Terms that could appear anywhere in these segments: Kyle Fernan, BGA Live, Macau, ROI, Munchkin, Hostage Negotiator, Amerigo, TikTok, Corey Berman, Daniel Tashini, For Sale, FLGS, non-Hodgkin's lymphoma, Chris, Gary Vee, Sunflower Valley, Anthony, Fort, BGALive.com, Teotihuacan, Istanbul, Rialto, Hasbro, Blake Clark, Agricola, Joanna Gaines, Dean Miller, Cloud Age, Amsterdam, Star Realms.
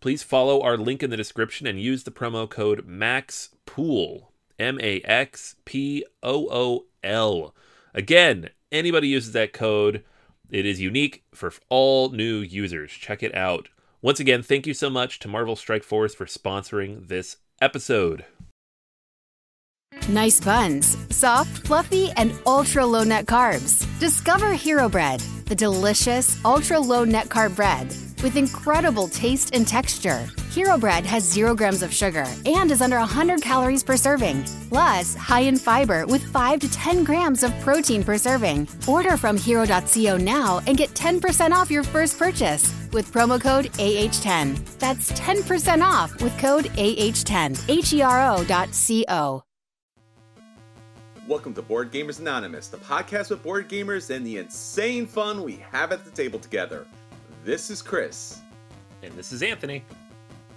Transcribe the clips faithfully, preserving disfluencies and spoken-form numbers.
please follow our link in the description and use the promo code MAXPOOL, M A X P O O L. Again, anybody uses that code, it is unique for all new users. Check it out. Once again, thank you so much to Marvel Strike Force for sponsoring this episode. Nice buns, soft, fluffy, and ultra-low net carbs. Discover Hero Bread, the delicious, ultra-low net carb bread with incredible taste and texture. Hero Bread has zero grams of sugar and is under one hundred calories per serving, plus high in fiber with five to ten grams of protein per serving. Order from Hero dot co now and get ten percent off your first purchase with promo code A H ten. That's ten percent off with code A H ten, H E R O dot co. Welcome to Board Gamers Anonymous, the podcast with board gamers and the insane fun we have at the table together. This is Chris. And this is Anthony.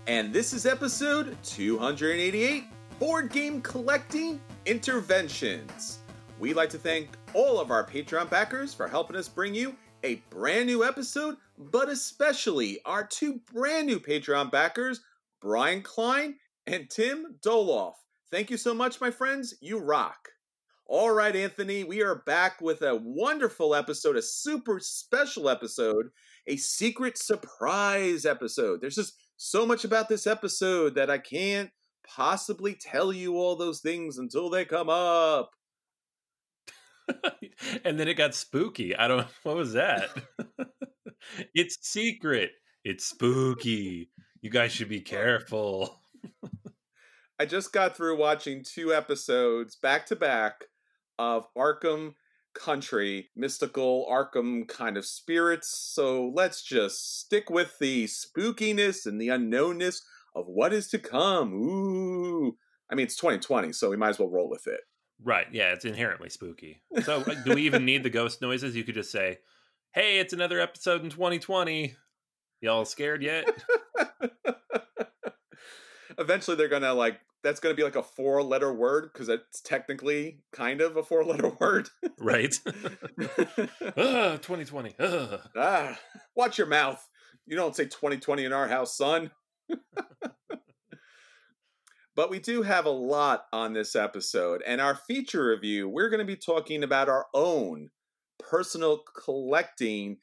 And this is episode two hundred eighty-eight, Board Game Collecting Interventions. We'd like to thank all of our Patreon backers for helping us bring you a brand new episode, but especially our two brand new Patreon backers, Brian Klein and Tim Doloff. Thank you so much, my friends. You rock. All right, Anthony, we are back with a wonderful episode, a super special episode, a secret surprise episode. There's just so much about this episode that I can't possibly tell you all those things until they come up. And then it got spooky. I don't, what was that? It's secret. It's spooky. You guys should be careful. I just got through watching two episodes back to back of Arkham Country, mystical Arkham kind of spirits, so let's just stick with the spookiness and the unknownness of what is to come. Ooh. I mean, it's twenty twenty, so we might as well roll with it. Right, yeah, it's inherently spooky. So do we even need the ghost noises? You could just say, hey, it's another episode in twenty twenty. Y'all scared yet? Eventually they're gonna like, that's going to be like a four-letter word, because it's technically kind of a four-letter word. Right. uh, twenty twenty. Uh. Ah, watch your mouth. You don't say twenty twenty in our house, son. But we do have a lot on this episode. And our feature review, we're going to be talking about our own personal collecting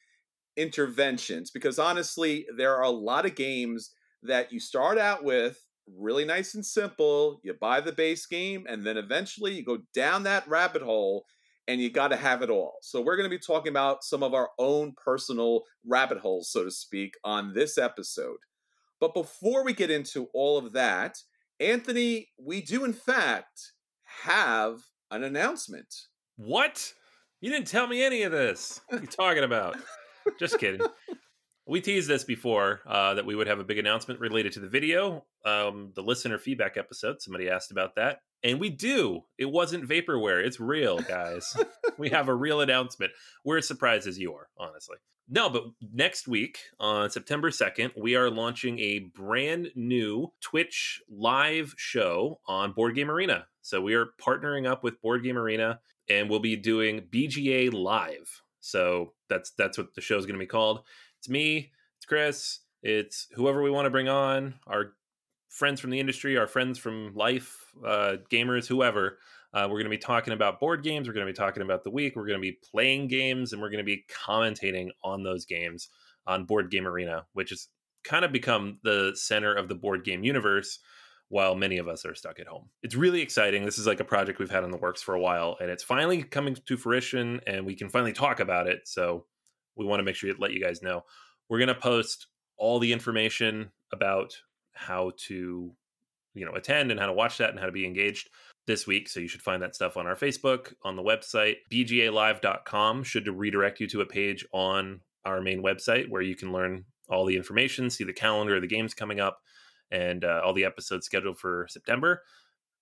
interventions. Because honestly, there are a lot of games that you start out with really nice and simple. You buy the base game, and then eventually you go down that rabbit hole, and you got to have it all. So we're going to be talking about some of our own personal rabbit holes, so to speak, on this episode. But before we get into all of that, Anthony, we do in fact have an announcement. What? You didn't tell me any of this. What are you talking about? Just kidding. We teased this before, uh, that we would have a big announcement related to the video, um, the listener feedback episode. Somebody asked about that, and we do. It wasn't vaporware. It's real, guys. We have a real announcement. We're as surprised as you are, honestly. No, but next week, on September second, we are launching a brand new Twitch live show on Board Game Arena. So we are partnering up with Board Game Arena, and we'll be doing B G A Live. So that's, that's what the show is going to be called. It's me, it's Chris, it's whoever we want to bring on, our friends from the industry, our friends from life, uh, gamers, whoever. Uh, we're going to be talking about board games, we're going to be talking about the week, we're going to be playing games, and we're going to be commentating on those games on Board Game Arena, which has kind of become the center of the board game universe. while many of us are stuck at home. It's really exciting. This is like a project we've had in the works for a while, and it's finally coming to fruition, and we can finally talk about it. So we want to make sure to let you guys know. We're going to post all the information about how to, you know, attend and how to watch that and how to be engaged this week. So you should find that stuff on our Facebook, on the website. B G A Live dot com should redirect you to a page on our main website where you can learn all the information, see the calendar of the games coming up, and uh, all the episodes scheduled for September.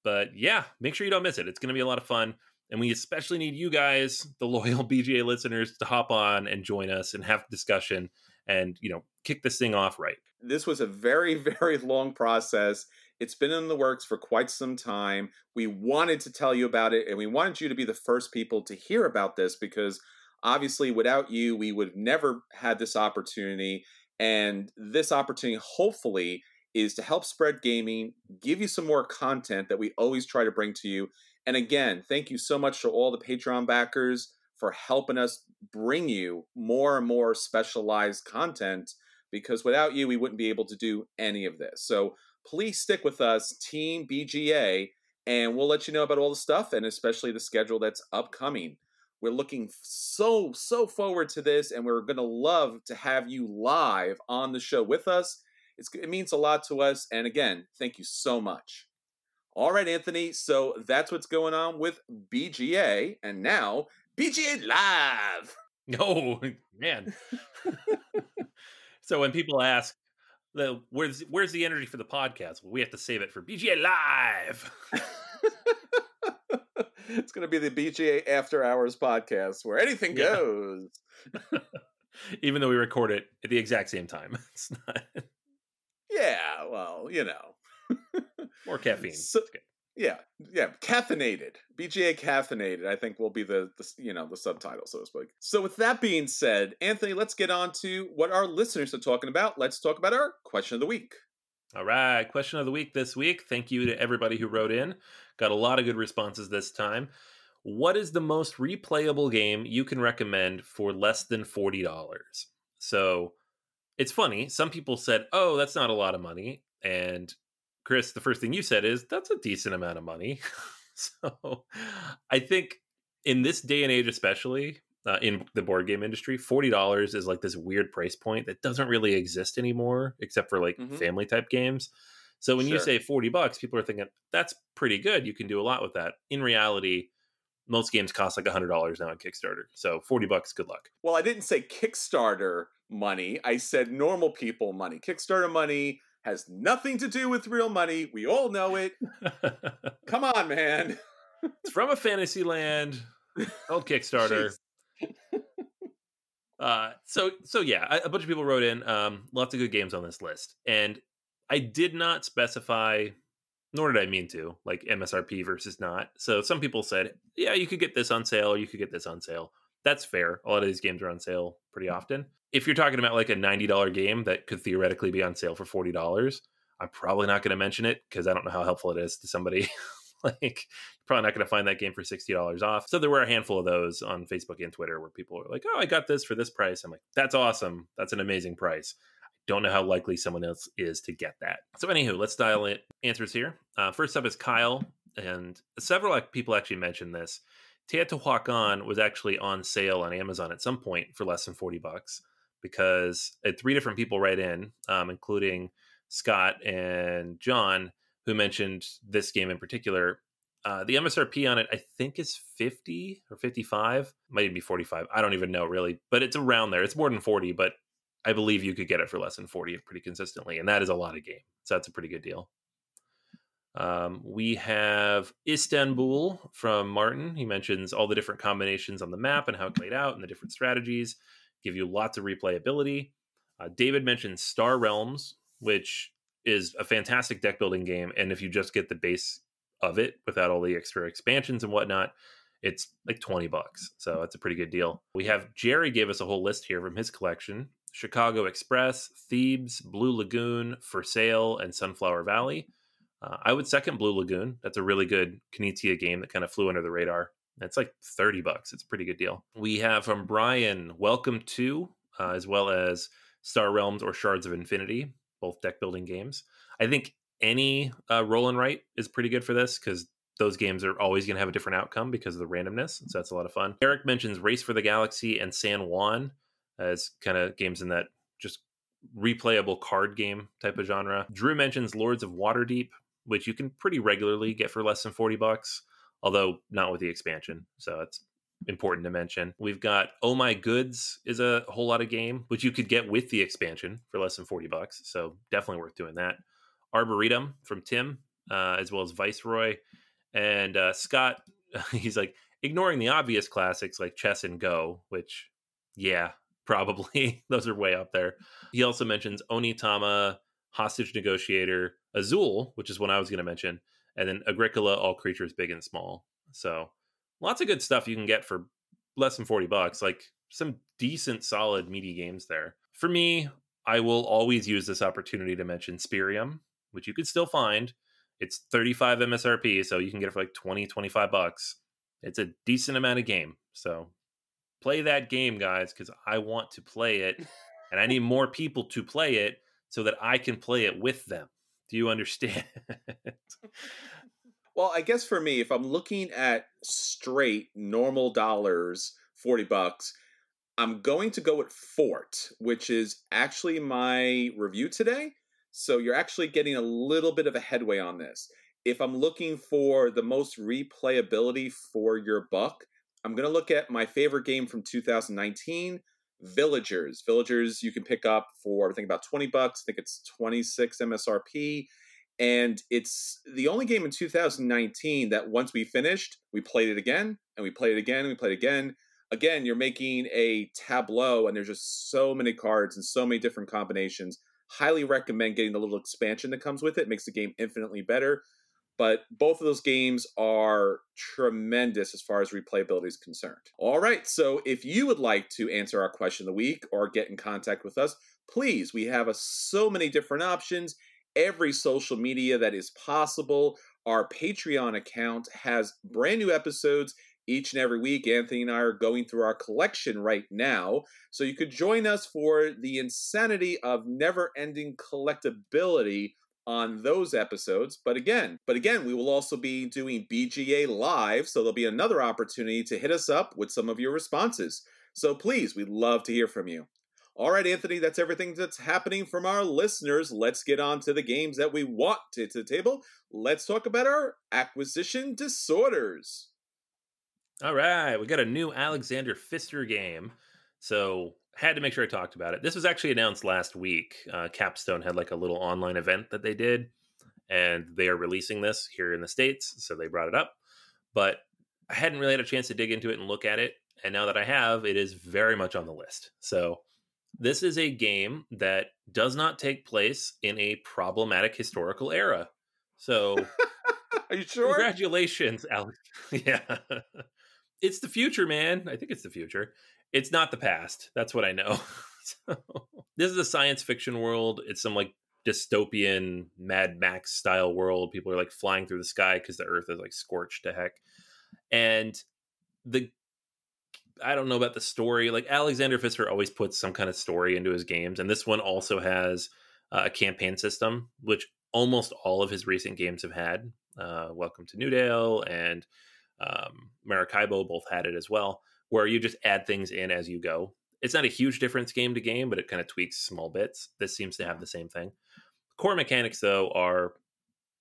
But yeah, make sure you don't miss it. It's going to be a lot of fun. And we especially need you guys, the loyal B G A listeners, to hop on and join us and have a discussion and, you know, kick this thing off right. This was a very, very long process. It's been in the works for quite some time. We wanted to tell you about it, and we wanted you to be the first people to hear about this, because obviously without you, we would have never had this opportunity. And this opportunity, hopefully, is to help spread gaming, give you some more content that we always try to bring to you. And again, thank you so much to all the Patreon backers for helping us bring you more and more specialized content, because without you, we wouldn't be able to do any of this. So please stick with us, Team B G A, and we'll let you know about all the stuff, and especially the schedule that's upcoming. We're looking so, so forward to this, and we're going to love to have you live on the show with us. It's, it means a lot to us, and again, thank you so much. All right, Anthony, so that's what's going on with B G A, and now, B G A Live! Oh, man. So when people ask, the, where's, where's the energy for the podcast? Well, we have to save it for B G A Live! It's going to be the B G A After Hours podcast, where anything yeah. goes. Even though we record it at the exact same time. It's not... Yeah, well, you know. More caffeine. So, yeah, yeah, caffeinated. B G A caffeinated, I think, will be the, the, you know, the subtitle, so to speak. So with that being said, Anthony, let's get on to what our listeners are talking about. Let's talk about our question of the week. All right, question of the week this week. Thank you to everybody who wrote in. Got a lot of good responses this time. What is the most replayable game you can recommend for less than forty dollars? So it's funny. Some people said, oh, that's not a lot of money. And Chris, the first thing you said is, that's a decent amount of money. So I think in this day and age, especially uh, in the board game industry, forty dollars is like this weird price point that doesn't really exist anymore, except for like mm-hmm. family type games. So when sure. you say forty bucks, people are thinking that's pretty good. You can do a lot with that. In reality, most games cost like one hundred dollars now on Kickstarter. So forty bucks, good luck. Well, I didn't say Kickstarter money. I said normal people money. Kickstarter money has nothing to do with real money. We all know it. Come on, man. It's from a fantasy land. Old Kickstarter. uh, so, so yeah, a bunch of people wrote in. Um, lots of good games on this list. And I did not specify, nor did I mean to, like M S R P versus not. So some people said, yeah, you could get this on sale. You could get this on sale. That's fair. A lot of these games are on sale pretty often. If you're talking about like a ninety dollars game that could theoretically be on sale for forty dollars, I'm probably not going to mention it because I don't know how helpful it is to somebody. Like, you're probably not going to find that game for sixty dollars off. So there were a handful of those on Facebook and Twitter where people were like, oh, I got this for this price. I'm like, that's awesome. That's an amazing price. Don't know how likely someone else is to get that. So anywho, let's dial in answers here. Uh, first up is Kyle, and several people actually mentioned this. Teotihuacan was actually on sale on Amazon at some point for less than forty bucks, because uh, three different people write in, um, including Scott and John, who mentioned this game in particular. Uh, the M S R P on it, I think, is fifty or fifty-five. Might even be forty-five. I don't even know, really. But it's around there. It's more than forty, but I believe you could get it for less than forty pretty consistently, and that is a lot of game. So that's a pretty good deal. Um, we have Istanbul from Martin. He mentions all the different combinations on the map and how it played out and the different strategies. Give you lots of replayability. Uh, David mentions Star Realms, which is a fantastic deck-building game, and if you just get the base of it without all the extra expansions and whatnot, it's like twenty bucks. So that's a pretty good deal. We have Jerry gave us a whole list here from his collection. Chicago Express, Thebes, Blue Lagoon, For Sale, and Sunflower Valley. Uh, I would second Blue Lagoon. That's a really good Kinesia game that kind of flew under the radar. It's like thirty bucks. It's a pretty good deal. We have from Brian, Welcome to, uh, as well as Star Realms or Shards of Infinity, both deck building games. I think any uh, roll and write is pretty good for this because those games are always going to have a different outcome because of the randomness. So that's a lot of fun. Eric mentions Race for the Galaxy and San Juan as kind of games in that just replayable card game type of genre. Drew mentions Lords of Waterdeep, which you can pretty regularly get for less than forty bucks, although not with the expansion. So it's important to mention. We've got Oh My Goods is a whole lot of game, which you could get with the expansion for less than forty bucks. So definitely worth doing that. Arboretum from Tim, uh, as well as Viceroy. And uh, Scott, he's like, ignoring the obvious classics like Chess and Go, which, yeah, probably. Those are way up there. He also mentions Onitama, Hostage Negotiator, Azul, which is one I was going to mention, and then Agricola, All Creatures Big and Small. So lots of good stuff you can get for less than forty bucks, like some decent, solid, meaty games there. For me, I will always use this opportunity to mention Spirium, which you could still find. It's thirty-five M S R P, so you can get it for like twenty, twenty-five bucks. It's a decent amount of game. So play that game, guys, because I want to play it, and I need more people to play it so that I can play it with them. Do you understand? Well, I guess for me, if I'm looking at straight normal dollars, forty bucks, I'm going to go with Fort, which is actually my review today. So you're actually getting a little bit of a headway on this. If I'm looking for the most replayability for your buck, I'm going to look at my favorite game from two thousand nineteen, Villagers. Villagers you can pick up for, I think, about twenty bucks. I think it's twenty-six M S R P. And it's the only game in two thousand nineteen that once we finished, we played it again, and we played it again, and we played it again. Again, you're making a tableau, and there's just so many cards and so many different combinations. Highly recommend getting the little expansion that comes with it. It makes the game infinitely better. But both of those games are tremendous as far as replayability is concerned. All right, so if you would like to answer our question of the week or get in contact with us, please, we have a, so many different options. Every social media that is possible. Our Patreon account has brand new episodes each and every week. Anthony and I are going through our collection right now. So you could join us for the insanity of never-ending collectability on those episodes. But again, but again, we will also be doing B G A Live. So there'll be another opportunity to hit us up with some of your responses. So please, we'd love to hear from you. All right, Anthony, that's everything that's happening from our listeners. Let's get on to the games that we want to, to the table. Let's talk about our acquisition disorders. All right, we got a new Alexander Pfister game, so had to make sure I talked about it. This was actually announced last week. Uh, Capstone had like a little online event that they did, and they are releasing this here in the States, so they brought it up. But I hadn't really had a chance to dig into it and look at it, and now that I have, it is very much on the list. So this is a game that does not take place in a problematic historical era. So are you sure? Congratulations, Alex. Yeah. It's the future, man. I think it's the future. It's not the past. That's what I know. So, this is a science fiction world. It's some like dystopian Mad Max style world. People are like flying through the sky because the earth is like scorched to heck. And the, I don't know about the story. Like Alexander Pfister always puts some kind of story into his games. And this one also has uh, a campaign system, which almost all of his recent games have had. Uh, Welcome to Newdale and Um, Maracaibo both had it as well, where you just add things in as you go. It's not a huge difference game to game, but it kind of tweaks small bits. This seems to have the same thing. Core mechanics, though, are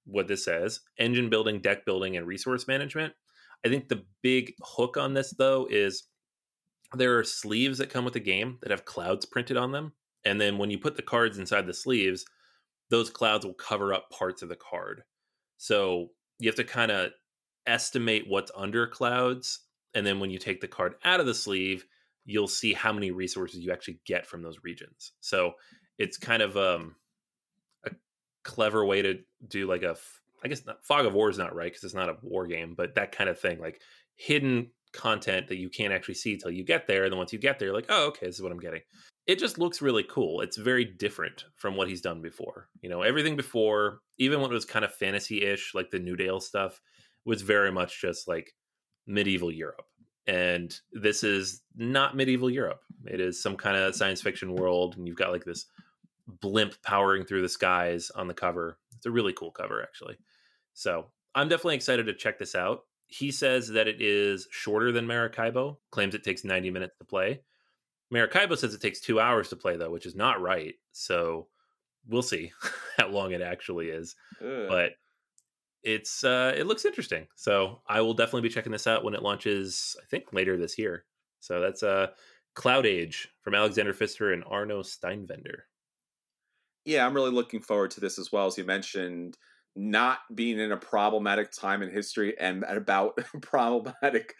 what this says: engine building, deck building, and resource management. I think the big hook on this, though, is there are sleeves that come with the game that have clouds printed on them. And then when you put the cards inside the sleeves, those clouds will cover up parts of the card. So you have to kind of estimate what's under clouds, and then when you take the card out of the sleeve, you'll see how many resources you actually get from those regions. So it's kind of um a clever way to do like a I guess not, fog of war is not right because it's not a war game, but that kind of thing, like hidden content that you can't actually see till you get there, and then once you get there, you're like, oh, okay, this is what I'm getting. It just looks really cool. It's very different from what he's done before. You know, everything before, even when it was kind of fantasy-ish, like the Newdale stuff, was very much just like medieval Europe. And this is not medieval Europe. It is some kind of science fiction world. And you've got like this blimp powering through the skies on the cover. It's a really cool cover, actually. So I'm definitely excited to check this out. He says that it is shorter than Maracaibo, claims it takes ninety minutes to play. Maracaibo says it takes two hours to play, though, which is not right. So we'll see how long it actually is. Ugh. But it's uh, it looks interesting. So I will definitely be checking this out when it launches, I think, later this year. So that's uh, Cloud Age from Alexander Pfister and Arno Steinvender. Yeah, I'm really looking forward to this as well. As you mentioned, not being in a problematic time in history and about problematic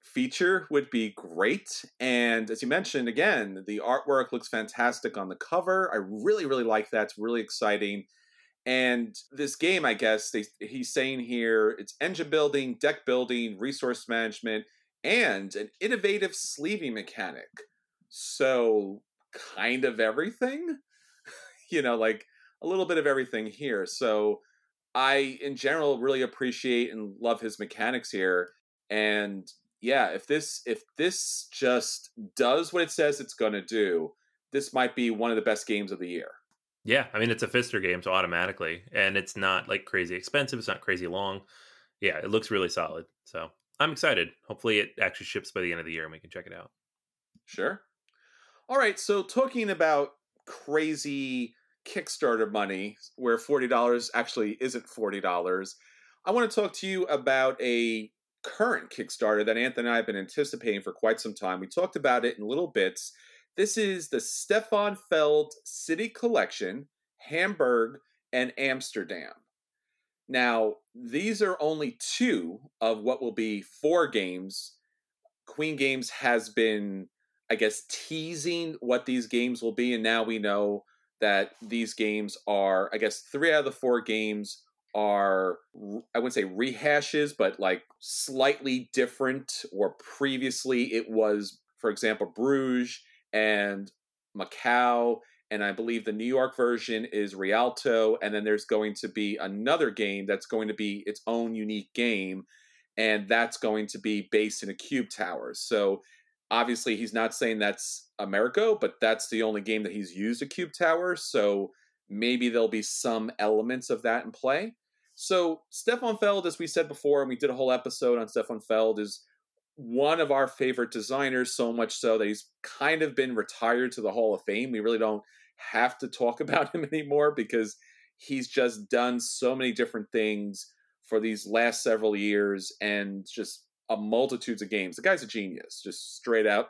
feature would be great. And as you mentioned, again, the artwork looks fantastic on the cover. I really, really like that. It's really exciting. And this game, I guess, they, he's saying here, it's engine building, deck building, resource management, and an innovative sleeving mechanic. So kind of everything, you know, like a little bit of everything here. So I, in general, really appreciate and love his mechanics here. And yeah, if this if this just does what it says it's going to do, this might be one of the best games of the year. Yeah, I mean, it's a Pfister game, so automatically. And it's not like crazy expensive. It's not crazy long. Yeah, it looks really solid. So I'm excited. Hopefully it actually ships by the end of the year and we can check it out. Sure. All right, so talking about crazy Kickstarter money, where forty dollars actually isn't forty dollars, I want to talk to you about a current Kickstarter that Anthony and I have been anticipating for quite some time. We talked about it in little bits. This is the Stefan Feld City Collection, Hamburg, and Amsterdam. Now, these are only two of what will be four games. Queen Games has been, I guess, teasing what these games will be, and now we know that these games are, I guess, three out of the four games are, I wouldn't say rehashes, but like slightly different, or previously it was, for example, Bruges and Macau, and I believe the New York version is Rialto, and then there's going to be another game that's going to be its own unique game, and that's going to be based in a cube tower. So obviously he's not saying that's Amerigo, but that's the only game that he's used a cube tower, so maybe there'll be some elements of that in play. So Stefan Feld, as we said before, and we did a whole episode on Stefan Feld, is one of our favorite designers, so much so that he's kind of been retired to the Hall of Fame. We really don't have to talk about him anymore because he's just done so many different things for these last several years and just a multitude of games. The guy's a genius, just straight out,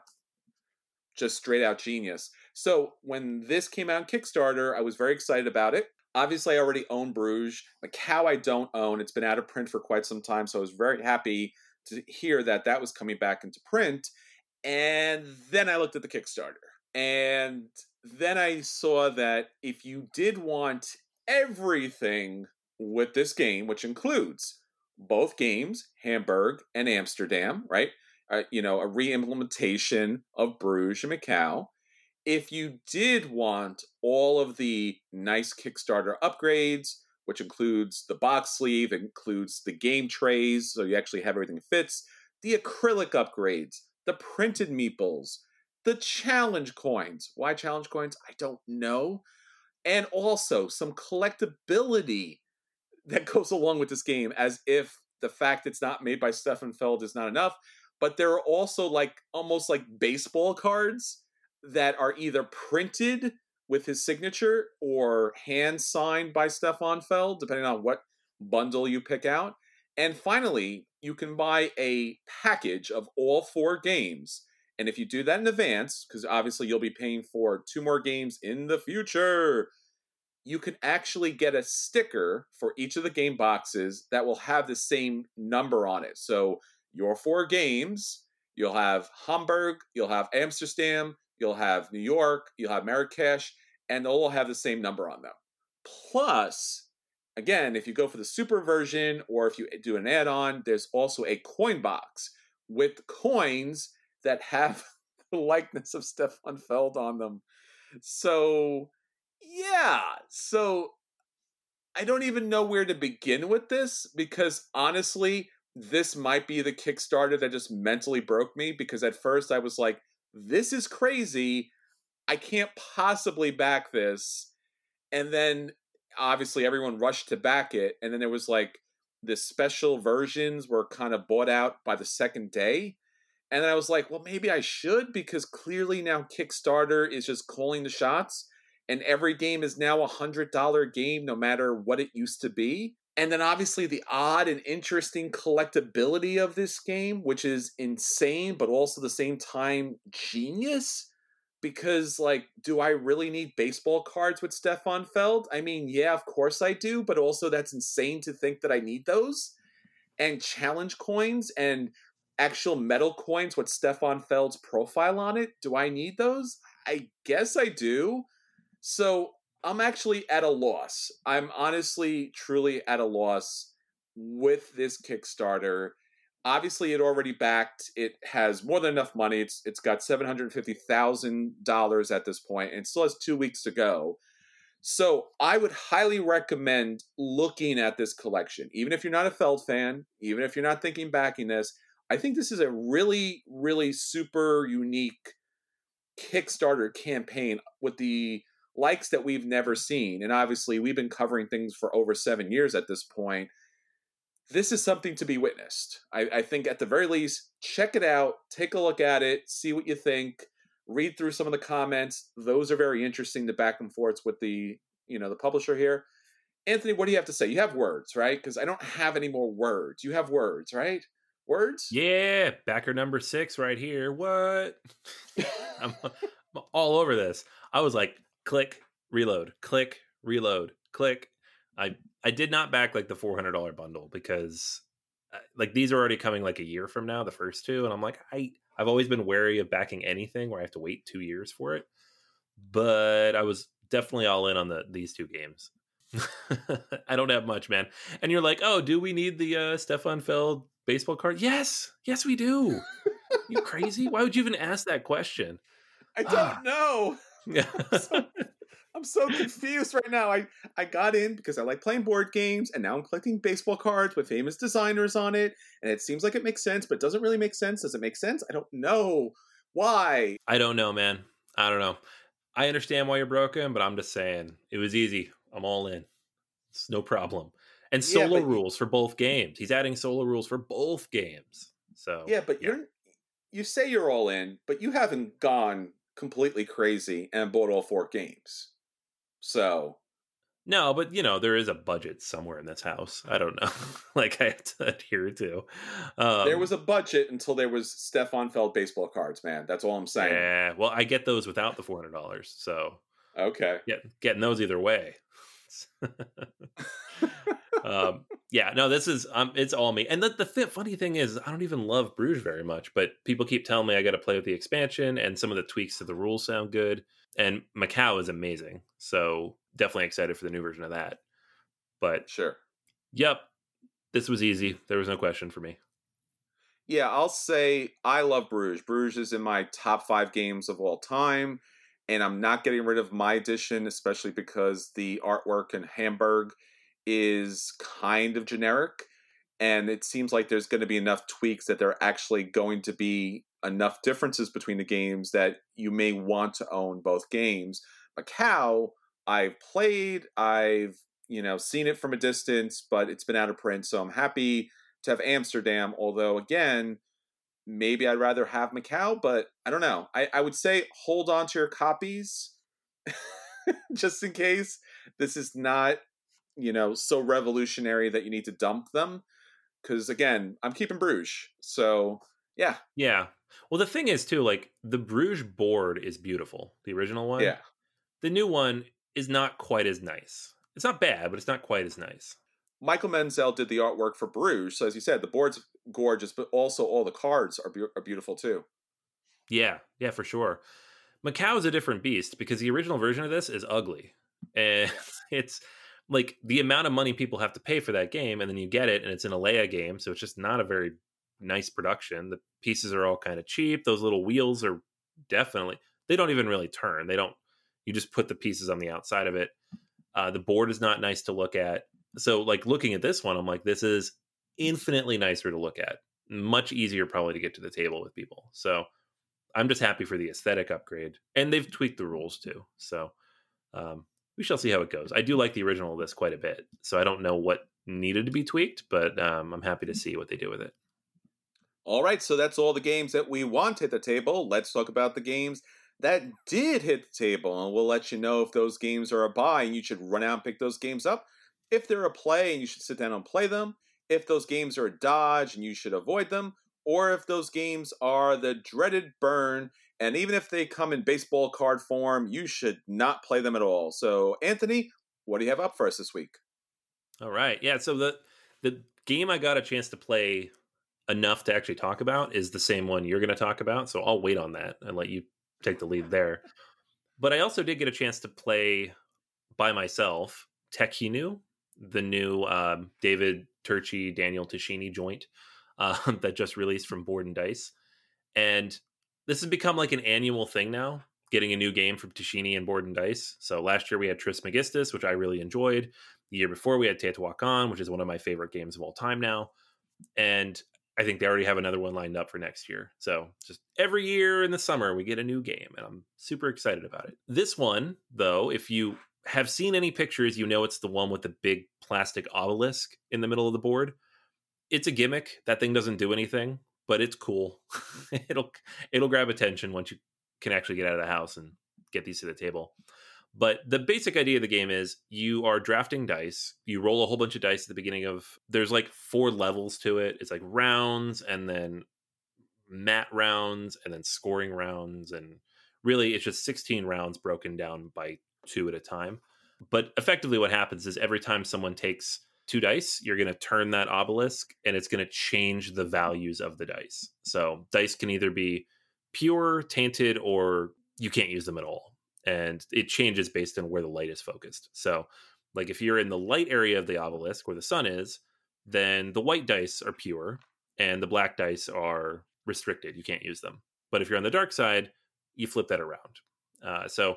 just straight out genius. So when this came out on Kickstarter, I was very excited about it. Obviously, I already own Bruges. Macau I don't own. It's been out of print for quite some time, so I was very happy to hear that that was coming back into print. And then I looked at the Kickstarter. And then I saw that if you did want everything with this game, which includes both games, Hamburg and Amsterdam, right? Uh, you know, a re-implementation of Bruges and Macau. If you did want all of the nice Kickstarter upgrades, which includes the box sleeve, includes the game trays, so you actually have everything fits, the acrylic upgrades, the printed meeples, the challenge coins. Why challenge coins? I don't know. And also some collectability that goes along with this game, as if the fact it's not made by Stefan Feld is not enough. But there are also like almost like baseball cards that are either printed with his signature or hand signed by Stefan Feld, depending on what bundle you pick out. And finally, you can buy a package of all four games. And if you do that in advance, because obviously you'll be paying for two more games in the future, you can actually get a sticker for each of the game boxes that will have the same number on it. So your four games, you'll have Hamburg, you'll have Amsterdam, you'll have New York, you'll have Marrakesh, and they'll all have the same number on them. Plus, again, if you go for the super version or if you do an add-on, there's also a coin box with coins that have the likeness of Stefan Feld on them. So, yeah. So, I don't even know where to begin with this because, honestly, this might be the Kickstarter that just mentally broke me because at first I was like, this is crazy. I can't possibly back this. And then obviously everyone rushed to back it, and then there was like the special versions were kind of bought out by the second day. And then I was like, well, maybe I should, because clearly now Kickstarter is just calling the shots, and every game is now a one hundred dollars game, no matter what it used to be. And then obviously the odd and interesting collectability of this game, which is insane, but also at the same time genius. Because, like, do I really need baseball cards with Stefan Feld? I mean, yeah, of course I do, but also that's insane to think that I need those. And challenge coins and actual metal coins with Stefan Feld's profile on it. Do I need those? I guess I do. So I'm actually at a loss. I'm honestly, truly at a loss with this Kickstarter. Obviously, it already backed. It has more than enough money. It's It's got seven hundred fifty thousand dollars at this point, and it still has two weeks to go. So I would highly recommend looking at this collection. Even if you're not a Feld fan, even if you're not thinking backing this, I think this is a really, really super unique Kickstarter campaign with the likes that we've never seen. And obviously, we've been covering things for over seven years at this point. This is something to be witnessed. I, I think at the very least, check it out, take a look at it, see what you think, read through some of the comments. Those are very interesting, the back and forths with the, you know, the publisher here. Anthony, what do you have to say? You have words, right? Because I don't have any more words. You have words, right? Words? Yeah, backer number six right here. What? I'm, I'm all over this. I was like, click, reload, click, reload, click. I I did not back like the four hundred dollars bundle because like these are already coming like a year from now, the first two. And I'm like, I, I've always been wary of backing anything where I have to wait two years for it. But I was definitely all in on the these two games. I don't have much, man. And you're like, oh, do we need the uh, Stefan Feld baseball card? Yes, yes, we do. You crazy? Why would you even ask that question? I don't ah. know. Yeah. I'm, so, I'm so confused right now. I, I got in because I like playing board games, and now I'm collecting baseball cards with famous designers on it, and it seems like it makes sense, but doesn't really make sense. Does it make sense? I don't know. Why? I don't know, man. I don't know. I understand why you're broken, but I'm just saying it was easy. I'm all in. It's no problem. And solo yeah, but, rules for both games. He's adding solo rules for both games. So yeah, but yeah. you're you say you're all in, but you haven't gone completely crazy and bought all four games. So no, but you know there is a budget somewhere in this house. I don't know. Like I have to adhere to. Um, there was a budget until there was Stefan Feld baseball cards, man. That's all I'm saying. Yeah. Well, I get those without the four hundred dollars. So okay. Yeah, getting those either way. um yeah no this is um it's all me. And the, the th- funny thing is I don't even love Bruges very much, but people keep telling me I gotta play with the expansion, and some of the tweaks to the rules sound good, and Macau is amazing, so definitely excited for the new version of that. But sure, yep, this was easy. There was no question for me. Yeah, I'll say I love Bruges. Bruges is in my top five games of all time, and I'm not getting rid of my edition, especially because the artwork in Hamburg is kind of generic, and it seems like there's going to be enough tweaks that there are actually going to be enough differences between the games that you may want to own both games. Macau, I've played, I've, you know, seen it from a distance, but it's been out of print, so I'm happy to have Amsterdam, although again, maybe I'd rather have Macau, but I don't know. I, I would say hold on to your copies just in case this is not, you know, so revolutionary that you need to dump them. Because again, I'm keeping Bruges. So yeah. Yeah. Well, the thing is too, like the Bruges board is beautiful. The original one. Yeah. The new one is not quite as nice. It's not bad, but it's not quite as nice. Michael Menzel did the artwork for Bruges. So as you said, the board's gorgeous, but also all the cards are, be- are beautiful too. Yeah. Yeah, for sure. Macau is a different beast because the original version of this is ugly. And it's like the amount of money people have to pay for that game, and then you get it and it's an Alea game. So it's just not a very nice production. The pieces are all kind of cheap. Those little wheels are definitely, they don't even really turn. They don't, you just put the pieces on the outside of it. Uh, the board is not nice to look at. So like looking at this one, I'm like, this is infinitely nicer to look at, much easier probably to get to the table with people. So I'm just happy for the aesthetic upgrade, and they've tweaked the rules too. So um, we shall see how it goes. I do like the original list quite a bit, so I don't know what needed to be tweaked, but um, I'm happy to see what they do with it. All right, so that's all the games that we want hit the table. Let's talk about the games that did hit the table, and we'll let you know if those games are a buy, and you should run out and pick those games up. If they're a play, and you should sit down and play them. If those games are a dodge, and you should avoid them. Or if those games are the dreaded burn, and even if they come in baseball card form, you should not play them at all. So, Anthony, what do you have up for us this week? All right. Yeah, so the the game I got a chance to play enough to actually talk about is the same one you're going to talk about, so I'll wait on that and let you take the lead there. But I also did get a chance to play by myself Tekhenu, the new um, David Turchi, Daniel Tashini joint um, that just released from Board and Dice. And this has become like an annual thing now, getting a new game from Tashini and Board and Dice. So last year we had Trismegistus, which I really enjoyed. The year before we had Teotihuacan, which is one of my favorite games of all time now. And I think they already have another one lined up for next year. So just every year in the summer, we get a new game, and I'm super excited about it. This one, though, if you have seen any pictures, you know it's the one with the big plastic obelisk in the middle of the board. It's a gimmick. That thing doesn't do anything, but it's cool. it'll it'll grab attention once you can actually get out of the house and get these to the table. But the basic idea of the game is you are drafting dice. You roll a whole bunch of dice at the beginning of... There's like four levels to it. It's like rounds and then mat rounds and then scoring rounds. And really, it's just sixteen rounds broken down by two at a time. But effectively what happens is every time someone takes two dice, you're going to turn that obelisk and it's going to change the values of the dice. So dice can either be pure, tainted, or you can't use them at all. And it changes based on where the light is focused. So, like, if you're in the light area of the obelisk where the sun is, then the white dice are pure and the black dice are restricted. You can't use them. But if you're on the dark side, you flip that around. Uh, so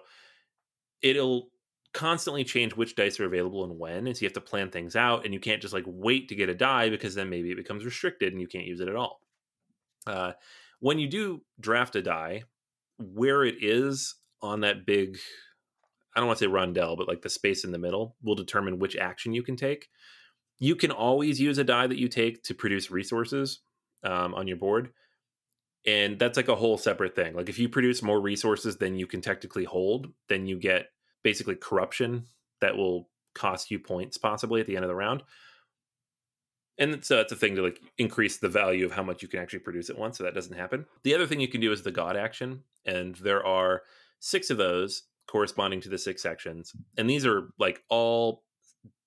it'll constantly change which dice are available and when. And so you have to plan things out. And you can't just, like, wait to get a die because then maybe it becomes restricted and you can't use it at all. Uh, when you do draft a die, where it is on that big, I don't want to say rondel, but like the space in the middle will determine which action you can take. You can always use a die that you take to produce resources um, on your board. And that's like a whole separate thing. Like if you produce more resources than you can technically hold, then you get basically corruption that will cost you points possibly at the end of the round. And so that's a thing to like increase the value of how much you can actually produce at once. So that doesn't happen. The other thing you can do is the God action. And there are six of those corresponding to the six sections. And these are like all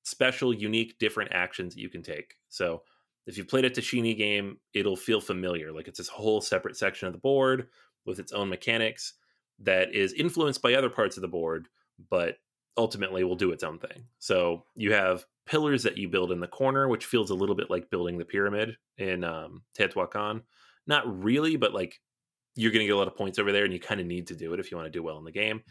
special, unique, different actions that you can take. So if you've played a Tashini game, it'll feel familiar. Like it's this whole separate section of the board with its own mechanics that is influenced by other parts of the board, but ultimately will do its own thing. So you have pillars that you build in the corner, which feels a little bit like building the pyramid in um, Teotihuacan. Not really, but like you're going to get a lot of points over there, and you kind of need to do it if you want to do well in the game.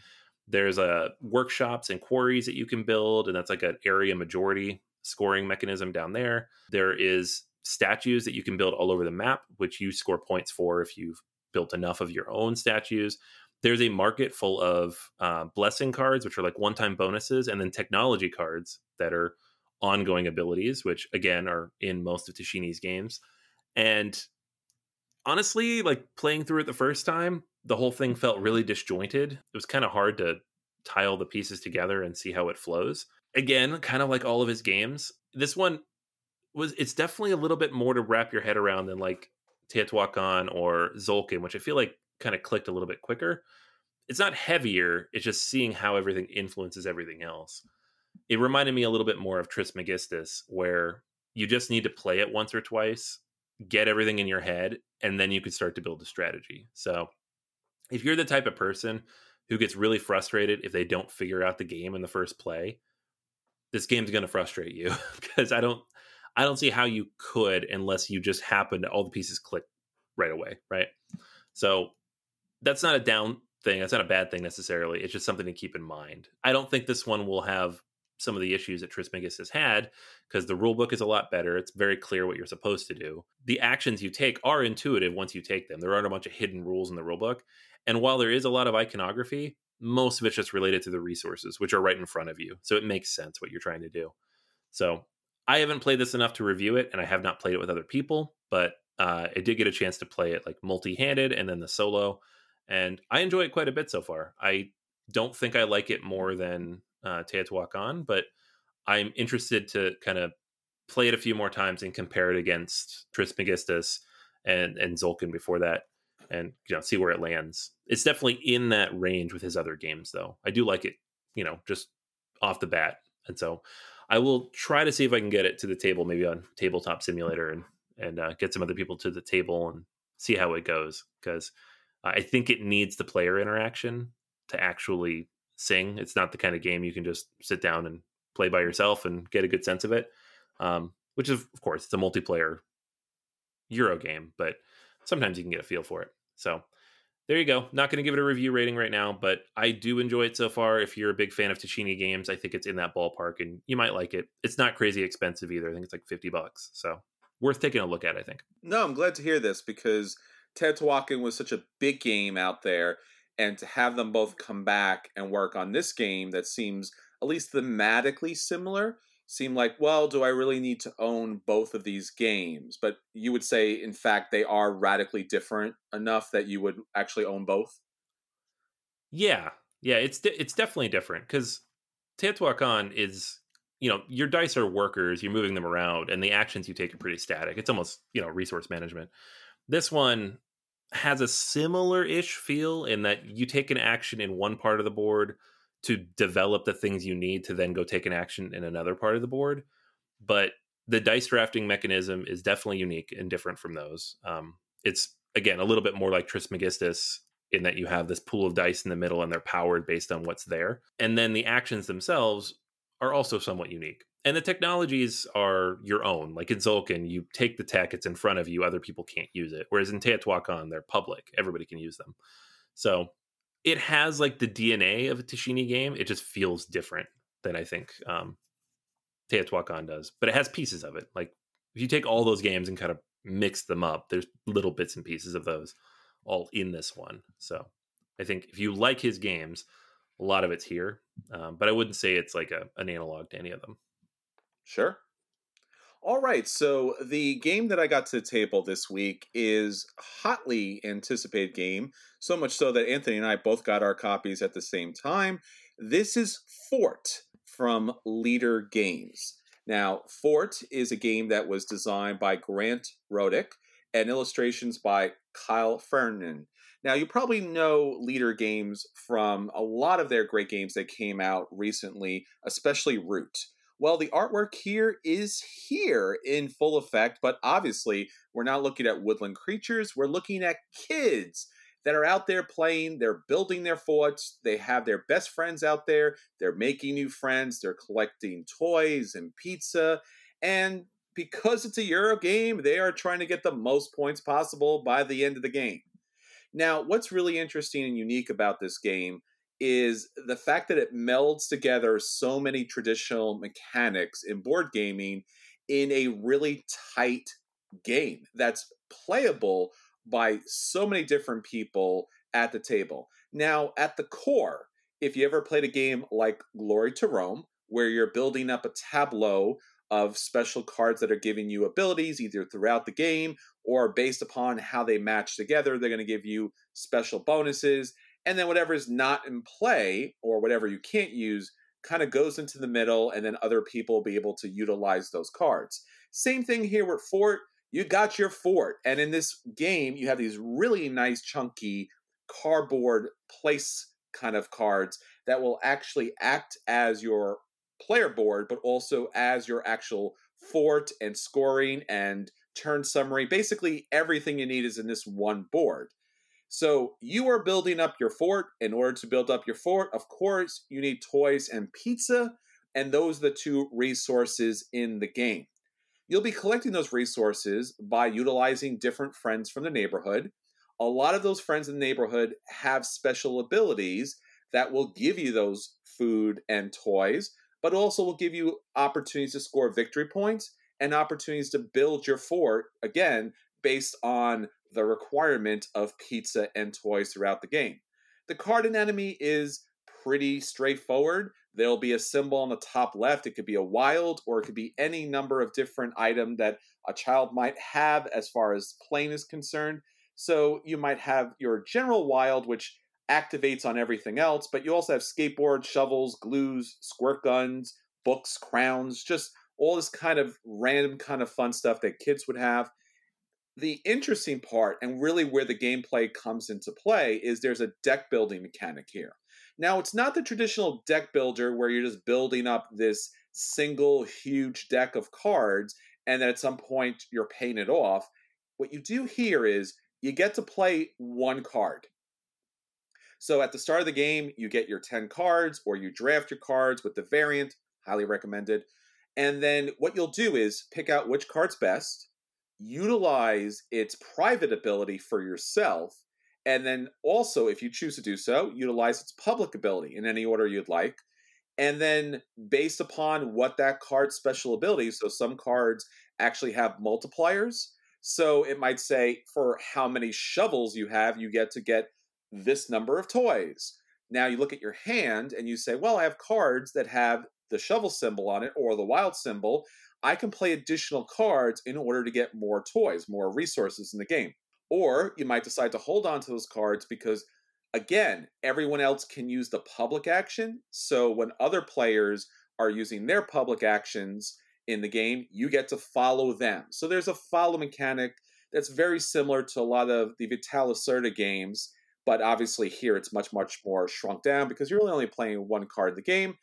There's uh, workshops and quarries that you can build, and that's like an area majority scoring mechanism down there. There is statues that you can build all over the map, which you score points for if you've built enough of your own statues. There's a market full of uh, blessing cards, which are like one-time bonuses, and then technology cards that are ongoing abilities, which, again, are in most of Tashini's games. And honestly, like playing through it the first time, the whole thing felt really disjointed. It was kind of hard to tie all the pieces together and see how it flows. Again, kind of like all of his games, this one was, it's definitely a little bit more to wrap your head around than like Teotihuacan or Tzolk'in, which I feel like kind of clicked a little bit quicker. It's not heavier. It's just seeing how everything influences everything else. It reminded me a little bit more of Trismegistus, where you just need to play it once or twice, get everything in your head, and then you can start to build a strategy. So if you're the type of person who gets really frustrated if they don't figure out the game in the first play, this game's going to frustrate you because I don't I don't see how you could unless you just happen to all the pieces click right away, right? So that's not a down thing. That's not a bad thing necessarily. It's just something to keep in mind. I don't think this one will have some of the issues that Trismegistus has had because the rule book is a lot better. It's very clear what you're supposed to do. The actions you take are intuitive once you take them. There aren't a bunch of hidden rules in the rule book. And while there is a lot of iconography, most of it's just related to the resources, which are right in front of you. So it makes sense what you're trying to do. So I haven't played this enough to review it, and I have not played it with other people, but uh, I did get a chance to play it like multi-handed and then the solo, and I enjoy it quite a bit so far. I don't think I like it more than uh, Teotihuacan, but I'm interested to kind of play it a few more times and compare it against Trismegistus and, and Tzolk'in before that, and, you know, see where it lands. It's definitely in that range with his other games, though. I do like it, you know, just off the bat. And so I will try to see if I can get it to the table, maybe on Tabletop Simulator, and, and uh, get some other people to the table and see how it goes. Because I think it needs the player interaction to actually sing. It's not the kind of game you can just sit down and play by yourself and get a good sense of it. Um, which is, of course, it's a multiplayer Euro game, but sometimes you can get a feel for it. So there you go. Not going to give it a review rating right now, but I do enjoy it so far. If you're a big fan of Ticini games, I think it's in that ballpark and you might like it. It's not crazy expensive either. I think it's like fifty bucks. So worth taking a look at, I think. No, I'm glad to hear this, because Teotihuacan was such a big game out there, and to have them both come back and work on this game that seems at least thematically similar, seem like, well, do I really need to own both of these games? But you would say, in fact, they are radically different enough that you would actually own both? Yeah. Yeah, it's de- it's definitely different, because Teotihuacan is, you know, your dice are workers, you're moving them around, and the actions you take are pretty static. It's almost, you know, resource management. This one has a similar-ish feel in that you take an action in one part of the board to develop the things you need to then go take an action in another part of the board. But the dice drafting mechanism is definitely unique and different from those. Um, it's, again, a little bit more like Trismegistus in that you have this pool of dice in the middle and they're powered based on what's there. And then the actions themselves are also somewhat unique. And the technologies are your own. Like in Tzolk'in, you take the tech, it's in front of you, other people can't use it. Whereas in Teotihuacan, they're public. Everybody can use them. So it has like the D N A of a Ticini game. It just feels different than I think um, Teotihuacan does. But it has pieces of it. Like if you take all those games and kind of mix them up, there's little bits and pieces of those all in this one. So I think if you like his games, a lot of it's here. Um, but I wouldn't say it's like a, an analog to any of them. Sure. All right, so the game that I got to the table this week is a hotly anticipated game, so much so that Anthony and I both got our copies at the same time. This is Fort from Leder Games. Now, Fort is a game that was designed by Grant Roddick and illustrations by Kyle Fernan. Now, you probably know Leder Games from a lot of their great games that came out recently, especially Root. Well, the artwork here is here in full effect, but obviously we're not looking at woodland creatures. We're looking at kids that are out there playing. They're building their forts. They have their best friends out there. They're making new friends. They're collecting toys and pizza. And because it's a Euro game, they are trying to get the most points possible by the end of the game. Now, what's really interesting and unique about this game is the fact that it melds together so many traditional mechanics in board gaming in a really tight game that's playable by so many different people at the table. Now, at the core, if you ever played a game like Glory to Rome, where you're building up a tableau of special cards that are giving you abilities either throughout the game or based upon how they match together, they're going to give you special bonuses. And then whatever is not in play or whatever you can't use kind of goes into the middle, and then other people will be able to utilize those cards. Same thing here with Fort. You got your fort. And in this game, you have these really nice chunky cardboard place kind of cards that will actually act as your player board, but also as your actual fort and scoring and turn summary. Basically, everything you need is in this one board. So you are building up your fort. In order to build up your fort, of course, you need toys and pizza, and those are the two resources in the game. You'll be collecting those resources by utilizing different friends from the neighborhood. A lot of those friends in the neighborhood have special abilities that will give you those food and toys, but also will give you opportunities to score victory points and opportunities to build your fort, again, based on the requirement of pizza and toys throughout the game. The card anatomy is pretty straightforward. There'll be a symbol on the top left. It could be a wild, or it could be any number of different items that a child might have as far as plane is concerned. So you might have your general wild, which activates on everything else, but you also have skateboards, shovels, glues, squirt guns, books, crowns, just all this kind of random kind of fun stuff that kids would have. The interesting part, and really where the gameplay comes into play, is there's a deck building mechanic here. Now, it's not the traditional deck builder where you're just building up this single huge deck of cards and then at some point you're paying it off. What you do here is you get to play one card. So at the start of the game, you get your ten cards, or you draft your cards with the variant, highly recommended. And then what you'll do is pick out which card's best, utilize its private ability for yourself, and then also, if you choose to do so, utilize its public ability in any order you'd like. And then based upon what that card's special ability, so some cards actually have multipliers. So it might say for how many shovels you have, you get to get this number of toys. Now you look at your hand and you say, well, I have cards that have the shovel symbol on it or the wild symbol. I can play additional cards in order to get more toys, more resources in the game. Or you might decide to hold on to those cards because, again, everyone else can use the public action. So when other players are using their public actions in the game, you get to follow them. So there's a follow mechanic that's very similar to a lot of the Vital Lacerda games. But obviously here it's much, much more shrunk down because you're really only playing one card in the game.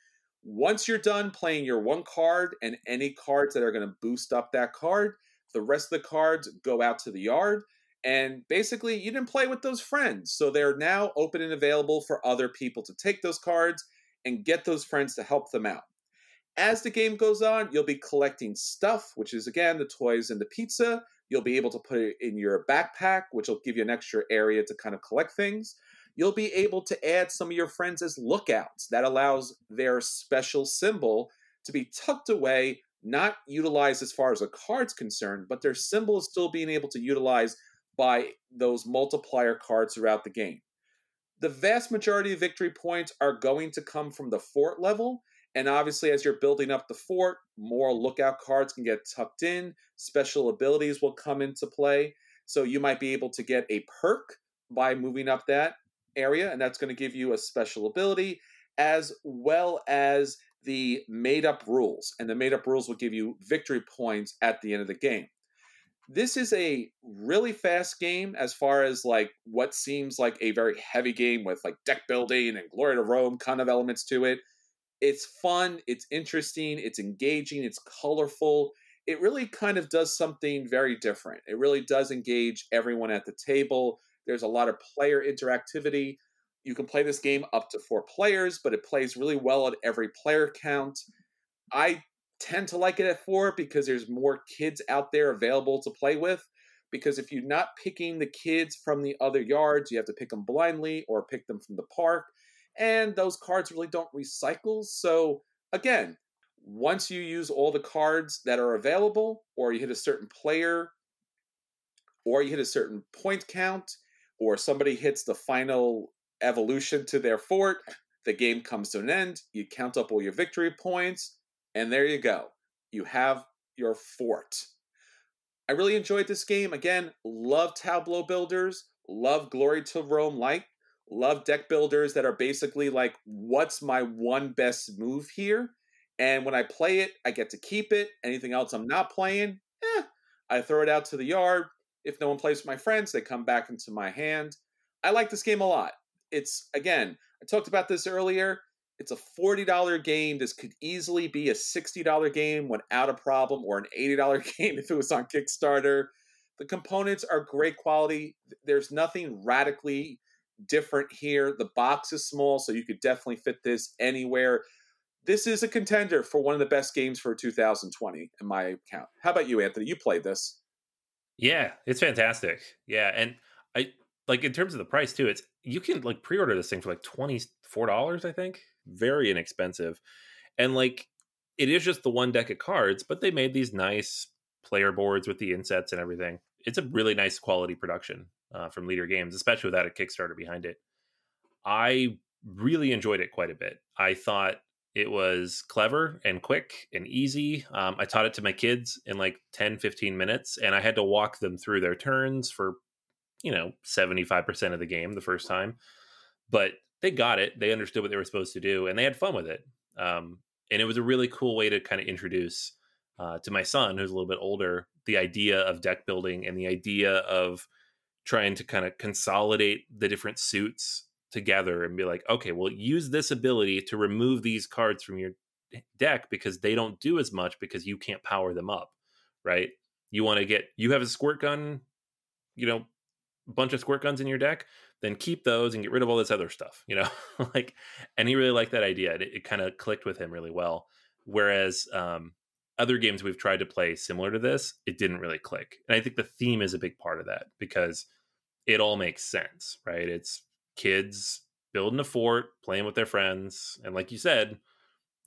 Once you're done playing your one card and any cards that are going to boost up that card, the rest of the cards go out to the yard. And basically, you didn't play with those friends. So they're now open and available for other people to take those cards and get those friends to help them out. As the game goes on, you'll be collecting stuff, which is, again, the toys and the pizza. You'll be able to put it in your backpack, which will give you an extra area to kind of collect things. You'll be able to add some of your friends as lookouts. That allows their special symbol to be tucked away, not utilized as far as a card's concerned, but their symbol is still being able to utilize by those multiplier cards throughout the game. The vast majority of victory points are going to come from the fort level. And obviously, as you're building up the fort, more lookout cards can get tucked in. Special abilities will come into play. So you might be able to get a perk by moving up that area, and that's going to give you a special ability, as well as the made-up rules. And the made-up rules will give you victory points at the end of the game. This is a really fast game as far as like what seems like a very heavy game with like deck building and Glory to Rome kind of elements to it. It's fun, it's interesting, it's engaging, it's colorful. It really kind of does something very different. It really does engage everyone at the table. There's a lot of player interactivity. You can play this game up to four players, but it plays really well at every player count. I tend to like it at four because there's more kids out there available to play with. Because if you're not picking the kids from the other yards, you have to pick them blindly or pick them from the park. And those cards really don't recycle. So again, once you use all the cards that are available, or you hit a certain player, or you hit a certain point count, or somebody hits the final evolution to their fort, the game comes to an end, you count up all your victory points, and there you go. You have your fort. I really enjoyed this game. Again, love tableau builders, love Glory to Rome like. Love deck builders that are basically like, what's my one best move here? And when I play it, I get to keep it. Anything else I'm not playing, eh, I throw it out to the yard. If no one plays with my friends, they come back into my hand. I like this game a lot. It's, again, I talked about this earlier. It's a forty dollars game. This could easily be a sixty dollars game without a problem, or an eighty dollars game if it was on Kickstarter. The components are great quality. There's nothing radically different here. The box is small, so you could definitely fit this anywhere. This is a contender for one of the best games for two thousand twenty, in my count. How about you, Anthony? You played this. Yeah, it's fantastic. Yeah, and I like, in terms of the price too, it's, you can like pre-order this thing for like twenty-four dollars, I think. Very inexpensive. And like, it is just the one deck of cards, but they made these nice player boards with the insets and everything. It's a really nice quality production. Uh, from Leder Games, especially without a Kickstarter behind it. I really enjoyed it quite a bit. I thought it was clever and quick and easy. Um, I taught it to my kids in like ten, fifteen minutes, and I had to walk them through their turns for, you know, seventy-five percent of the game the first time. But they got it. They understood what they were supposed to do, and they had fun with it. Um, and it was a really cool way to kind of introduce uh, to my son, who's a little bit older, the idea of deck building and the idea of trying to kind of consolidate the different suits together and be like, okay, well, use this ability to remove these cards from your deck because they don't do as much because you can't power them up, right? You want to get, you have a squirt gun, you know, a bunch of squirt guns in your deck, then keep those and get rid of all this other stuff, you know? Like, and he really liked that idea. It, it kind of clicked with him really well. Whereas um, other games we've tried to play similar to this, it didn't really click. And I think the theme is a big part of that because it all makes sense, right? It's kids building a fort, playing with their friends, and like you said,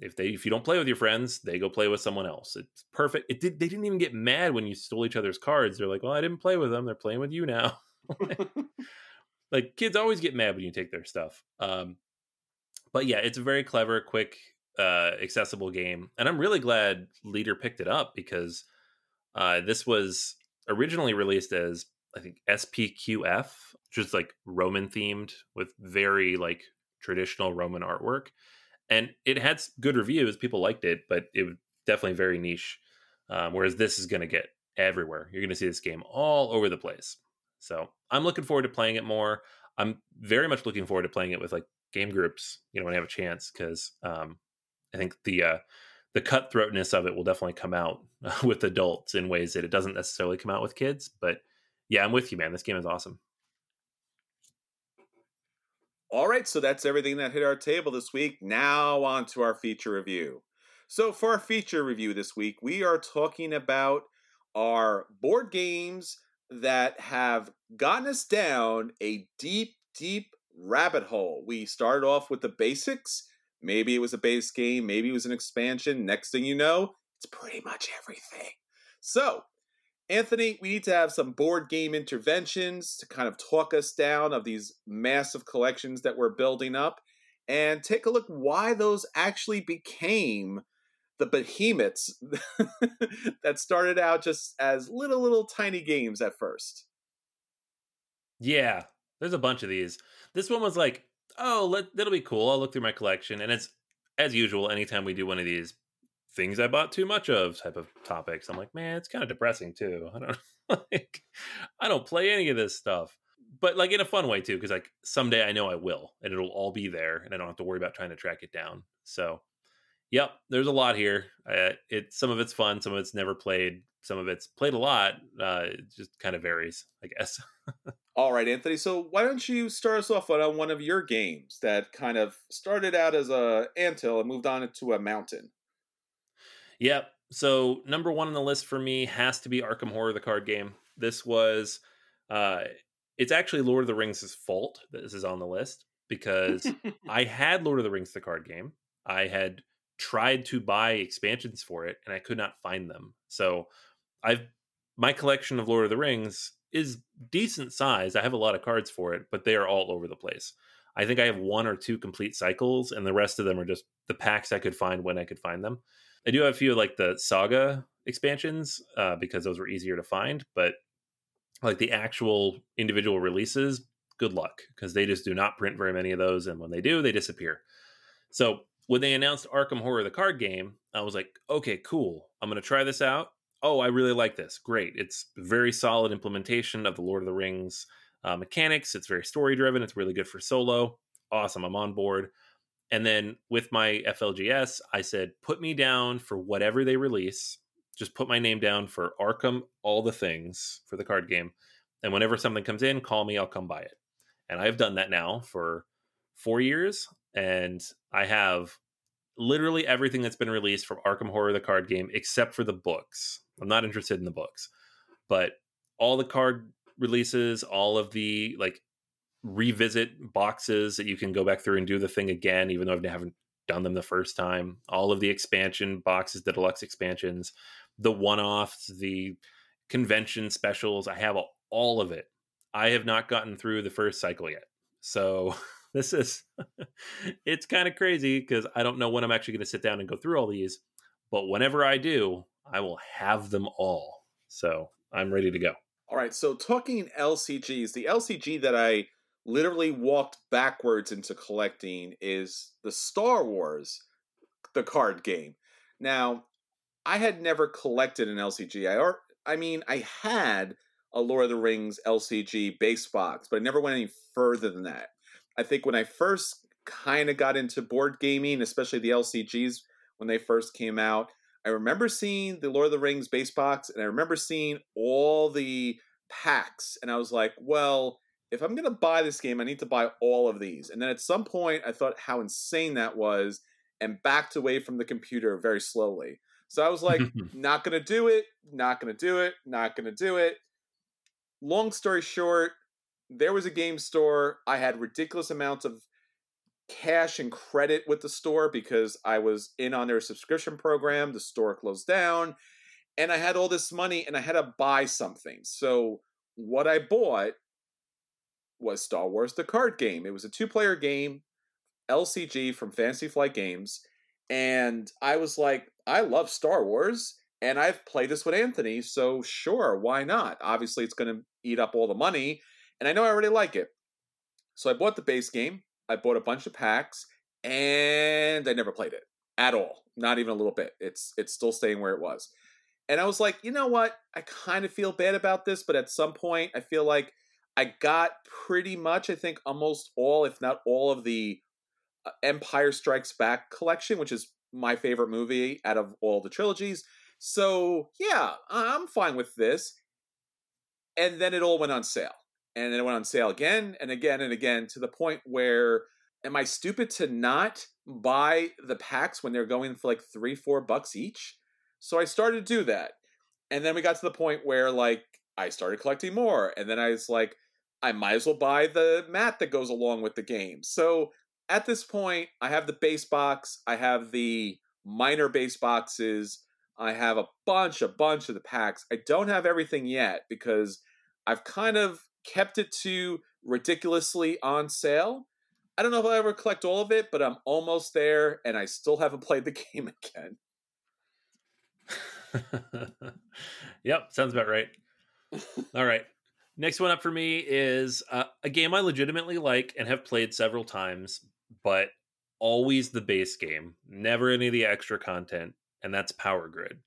if they if you don't play with your friends, they go play with someone else. It's perfect. It did. They didn't even get mad when you stole each other's cards. They're like, "Well, I didn't play with them. They're playing with you now." Like kids always get mad when you take their stuff. Um, but yeah, it's a very clever, quick, uh, accessible game, and I'm really glad Leder picked it up because uh, this was originally released as, I think, S P Q F, just like Roman themed with very like traditional Roman artwork. And it had good reviews. People liked it, but it was definitely very niche. Um, whereas this is going to get everywhere. You're going to see this game all over the place. So I'm looking forward to playing it more. I'm very much looking forward to playing it with like game groups, you know, when I have a chance, because um, I think the, uh, the cutthroatness of it will definitely come out with adults in ways that it doesn't necessarily come out with kids. But yeah, I'm with you, man. This game is awesome. All right, so that's everything that hit our table this week. Now on to our feature review. So for our feature review this week, we are talking about our board games that have gotten us down a deep, deep rabbit hole. We started off with the basics. Maybe it was a base game. Maybe it was an expansion. Next thing you know, it's pretty much everything. So, Anthony, we need to have some board game interventions to kind of talk us down of these massive collections that we're building up and take a look why those actually became the behemoths that started out just as little, little tiny games at first. Yeah, there's a bunch of these. This one was like, oh, let, that'll be cool. I'll look through my collection. And it's, as usual, anytime we do one of these, things I bought too much of type of topics. I'm like, man, it's kind of depressing too. I don't like, I don't play any of this stuff, but like in a fun way too, because like someday I know I will, and it'll all be there, and I don't have to worry about trying to track it down. So, yep, there's a lot here. Uh, it some of it's fun, some of it's never played, some of it's played a lot. Uh, it just kind of varies, I guess. All right, Anthony. So why don't you start us off on one of your games that kind of started out as a anthill and moved on into a mountain? Yep. So number one on the list for me has to be Arkham Horror, the card game. This was, uh, it's actually Lord of the Rings' fault that this is on the list because I had Lord of the Rings, the card game. I had tried to buy expansions for it and I could not find them. So I've, my collection of Lord of the Rings is decent size. I have a lot of cards for it, but they are all over the place. I think I have one or two complete cycles and the rest of them are just the packs I could find when I could find them. I do have a few like the Saga expansions uh, because those were easier to find, but like the actual individual releases, good luck because they just do not print very many of those. And when they do, they disappear. So when they announced Arkham Horror, the card game, I was like, okay, cool. I'm going to try this out. Oh, I really like this. Great. It's a very solid implementation of the Lord of the Rings uh, mechanics. It's very story driven. It's really good for solo. Awesome. I'm on board. And then with my F L G S, I said, put me down for whatever they release. Just put my name down for Arkham, all the things for the card game. And whenever something comes in, call me, I'll come buy it. And I've done that now for four years. And I have literally everything that's been released from Arkham Horror, the card game, except for the books. I'm not interested in the books, but all the card releases, all of the like revisit boxes that you can go back through and do the thing again, even though I haven't done them the first time. All of the expansion boxes, the deluxe expansions, the one-offs, the convention specials, I have all of it. I have not gotten through the first cycle yet. So This is, it's kind of crazy because I don't know when I'm actually going to sit down and go through all these, but whenever I do, I will have them all. So I'm ready to go. All right. So talking L C Gs, the L C G that I literally walked backwards into collecting is the Star Wars, the card game. Now, I had never collected an L C G. I, are, I mean, I had a Lord of the Rings L C G base box, but I never went any further than that. I think when I first kind of got into board gaming, especially the L C Gs when they first came out, I remember seeing the Lord of the Rings base box, and I remember seeing all the packs, and I was like, well, if I'm going to buy this game, I need to buy all of these. And then at some point, I thought how insane that was, and backed away from the computer very slowly. So I was like, not going to do it, not going to do it, not going to do it. Long story short, there was a game store. I had ridiculous amounts of cash and credit with the store because I was in on their subscription program. The store closed down and I had all this money and I had to buy something. So what I bought was Star Wars, the card game. It was a two-player game, L C G from Fantasy Flight Games. And I was like, I love Star Wars and I've played this with Anthony. So sure, why not? Obviously it's going to eat up all the money. And I know I already like it. So I bought the base game, I bought a bunch of packs, and I never played it at all. Not even a little bit. It's it's still staying where it was. And I was like, you know what? I kind of feel bad about this, but at some point I feel like I got pretty much, I think, almost all, if not all, of the Empire Strikes Back collection, which is my favorite movie out of all the trilogies. So yeah, I'm fine with this. And then it all went on sale. And then it went on sale again and again and again to the point where, am I stupid to not buy the packs when they're going for like three, four bucks each? So I started to do that. And then we got to the point where like I started collecting more. And then I was like, I might as well buy the mat that goes along with the game. So at this point, I have the base box. I have the minor base boxes. I have a bunch, a bunch of the packs. I don't have everything yet because I've kind of kept it to ridiculously on sale. I don't know if I'll ever collect all of it, but I'm almost there, and I still haven't played the game again. Yep, sounds about right. All right. Next one up for me is uh, a game I legitimately like and have played several times, but always the base game, never any of the extra content, and that's Power Grid.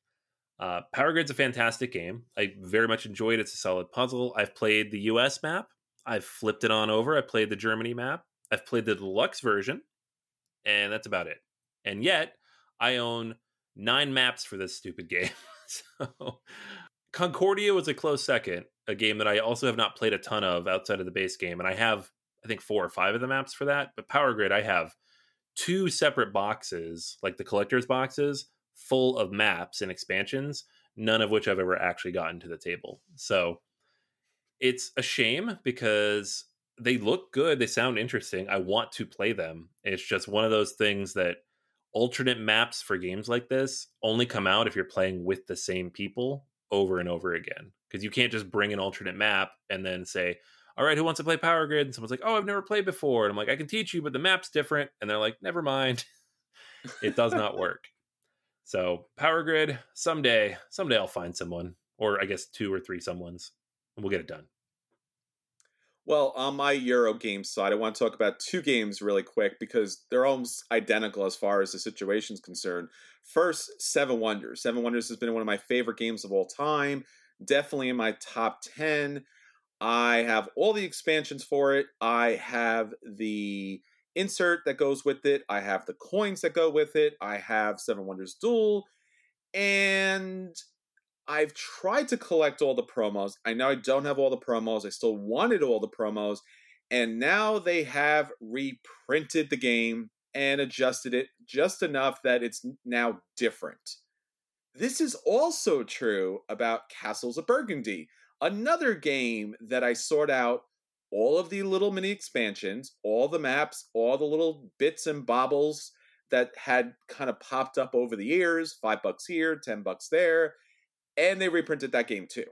Uh, Power Grid's a fantastic game. I very much enjoy it. It's a solid puzzle. I've played the U S map. I've flipped it on over. I played the Germany map. I've played the deluxe version, and that's about it. And yet, I own nine maps for this stupid game. So, Concordia was a close second, a game that I also have not played a ton of outside of the base game. And I have, I think, four or five of the maps for that. But Power Grid, I have two separate boxes, like the collector's boxes, full of maps and expansions, none of which I've ever actually gotten to the table. So it's a shame because they look good. They sound interesting. I want to play them. It's just one of those things that alternate maps for games like this only come out if you're playing with the same people over and over again. Because you can't just bring an alternate map and then say, all right, who wants to play Power Grid? And someone's like, oh, I've never played before. And I'm like, I can teach you, but the map's different. And they're like, never mind. It does not work. So Power Grid, someday, someday I'll find someone, or I guess two or three someones, and we'll get it done. Well, on my Euro game side, I want to talk about two games really quick because they're almost identical as far as the situation is concerned. First, Seven Wonders. Seven Wonders has been one of my favorite games of all time, definitely in my top ten. I have all the expansions for it. I have the insert that goes with it. I have the coins that go with it. I have Seven Wonders Duel. And I've tried to collect all the promos. I know I don't have all the promos. I still wanted all the promos. And now they have reprinted the game and adjusted it just enough that it's now different. This is also true about Castles of Burgundy, another game that I sort out all of the little mini expansions, all the maps, all the little bits and bobbles that had kind of popped up over the years, five bucks here, ten bucks there, and they reprinted that game too.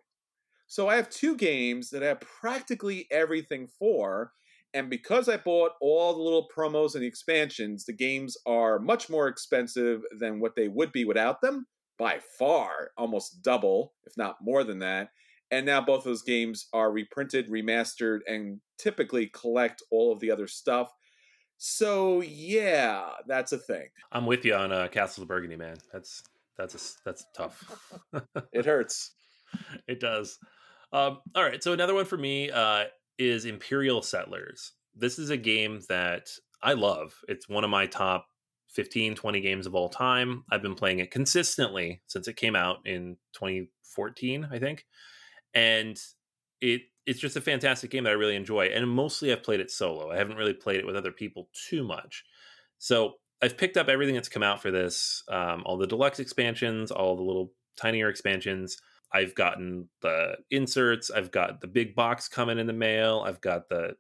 So I have two games that I have practically everything for, And because I bought all the little promos and the expansions, the games are much more expensive than what they would be without them, by far, almost double, if not more than that. And now both those games are reprinted, remastered, and typically collect all of the other stuff. So, yeah, that's a thing. I'm with you on uh, Castle of Burgundy, man. That's that's a, that's tough. It hurts. It does. Um, all right, so another one for me uh, is Imperial Settlers. This is a game that I love. It's one of my top fifteen, twenty games of all time. I've been playing it consistently since it came out in twenty fourteen, I think. And it it's just a fantastic game that I really enjoy. And mostly I've played it solo. I haven't really played it with other people too much. So I've picked up everything that's come out for this, um, all the deluxe expansions, all the little tinier expansions. I've gotten the inserts. I've got the big box coming in the mail. I've got the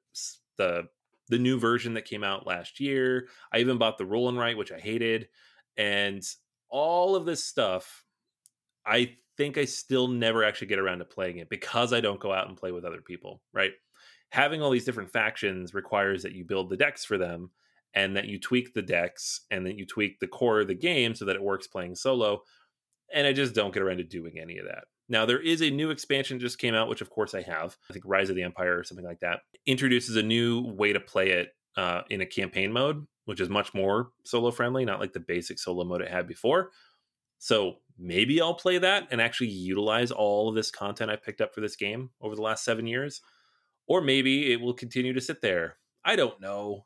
the the new version that came out last year. I even bought the Roll and Write, which I hated. And all of this stuff, I think I still never actually get around to playing it because I don't go out and play with other people, right? Having all these different factions requires that you build the decks for them and that you tweak the decks and that you tweak the core of the game so that it works playing solo. And I just don't get around to doing any of that. Now, there is a new expansion that just came out, which of course I have. I think Rise of the Empire or something like that. Introduces a new way to play it uh, in a campaign mode, which is much more solo friendly, not like the basic solo mode it had before. So maybe I'll play that and actually utilize all of this content I picked up for this game over the last seven years. Or maybe it will continue to sit there. I don't know.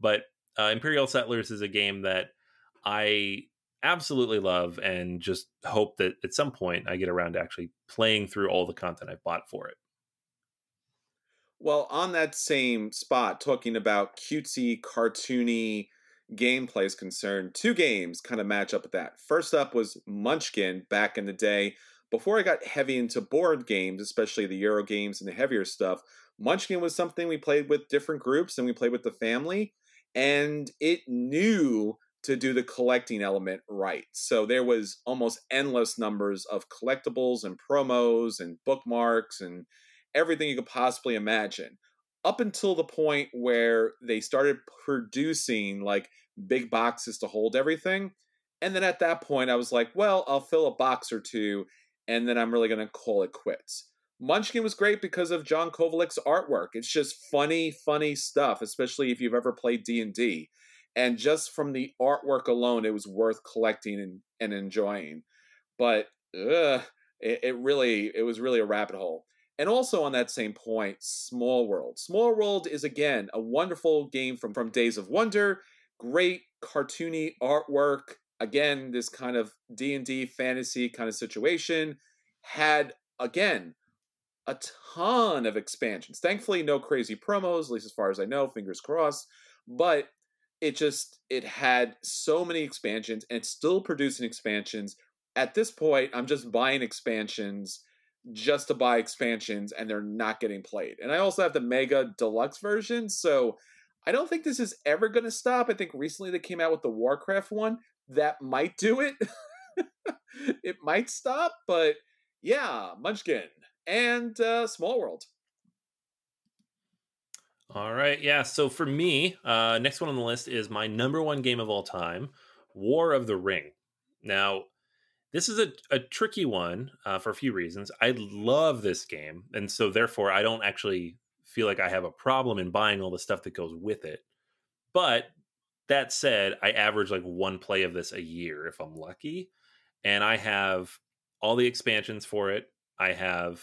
But uh, Imperial Settlers is a game that I absolutely love and just hope that at some point I get around to actually playing through all the content I bought for it. Well, on that same spot, talking about cutesy, cartoony gameplay is concerned, two games kind of match up with that. First up was Munchkin back in the day. Before I got heavy into board games, especially the Euro games and the heavier stuff, Munchkin was something we played with different groups and we played with the family, and it knew to do the collecting element right. So there was almost endless numbers of collectibles and promos and bookmarks and everything you could possibly imagine. Up until the point where they started producing like big boxes to hold everything. And then at that point I was like, well, I'll fill a box or two and then I'm really going to call it quits. Munchkin was great because of John Kovalik's artwork. It's just funny, funny stuff, especially if you've ever played D and D. And just from the artwork alone, it was worth collecting and, and enjoying. But ugh, it, it really, it was really a rabbit hole. And also on that same point, Small World. Small World is, again, a wonderful game from, from Days of Wonder. Great cartoony artwork. Again, this kind of D and D fantasy kind of situation. Had, again, a ton of expansions. Thankfully, no crazy promos, at least as far as I know. Fingers crossed. But it just, it had so many expansions and it's still producing expansions. At this point, I'm just buying expansions just to buy expansions and they're not getting played. And I also have the Mega Deluxe version. So I don't think this is ever going to stop. I think recently they came out with the Warcraft one. That might do it. It might stop, but yeah, Munchkin and uh, Small World. All right, yeah. So for me, uh, next one on the list is my number one game of all time, War of the Ring. Now, this is a, a tricky one uh, for a few reasons. I love this game, and so therefore I don't actually feel like I have a problem in buying all the stuff that goes with it. But that said, I average like one play of this a year if I'm lucky, and I have all the expansions for it. I have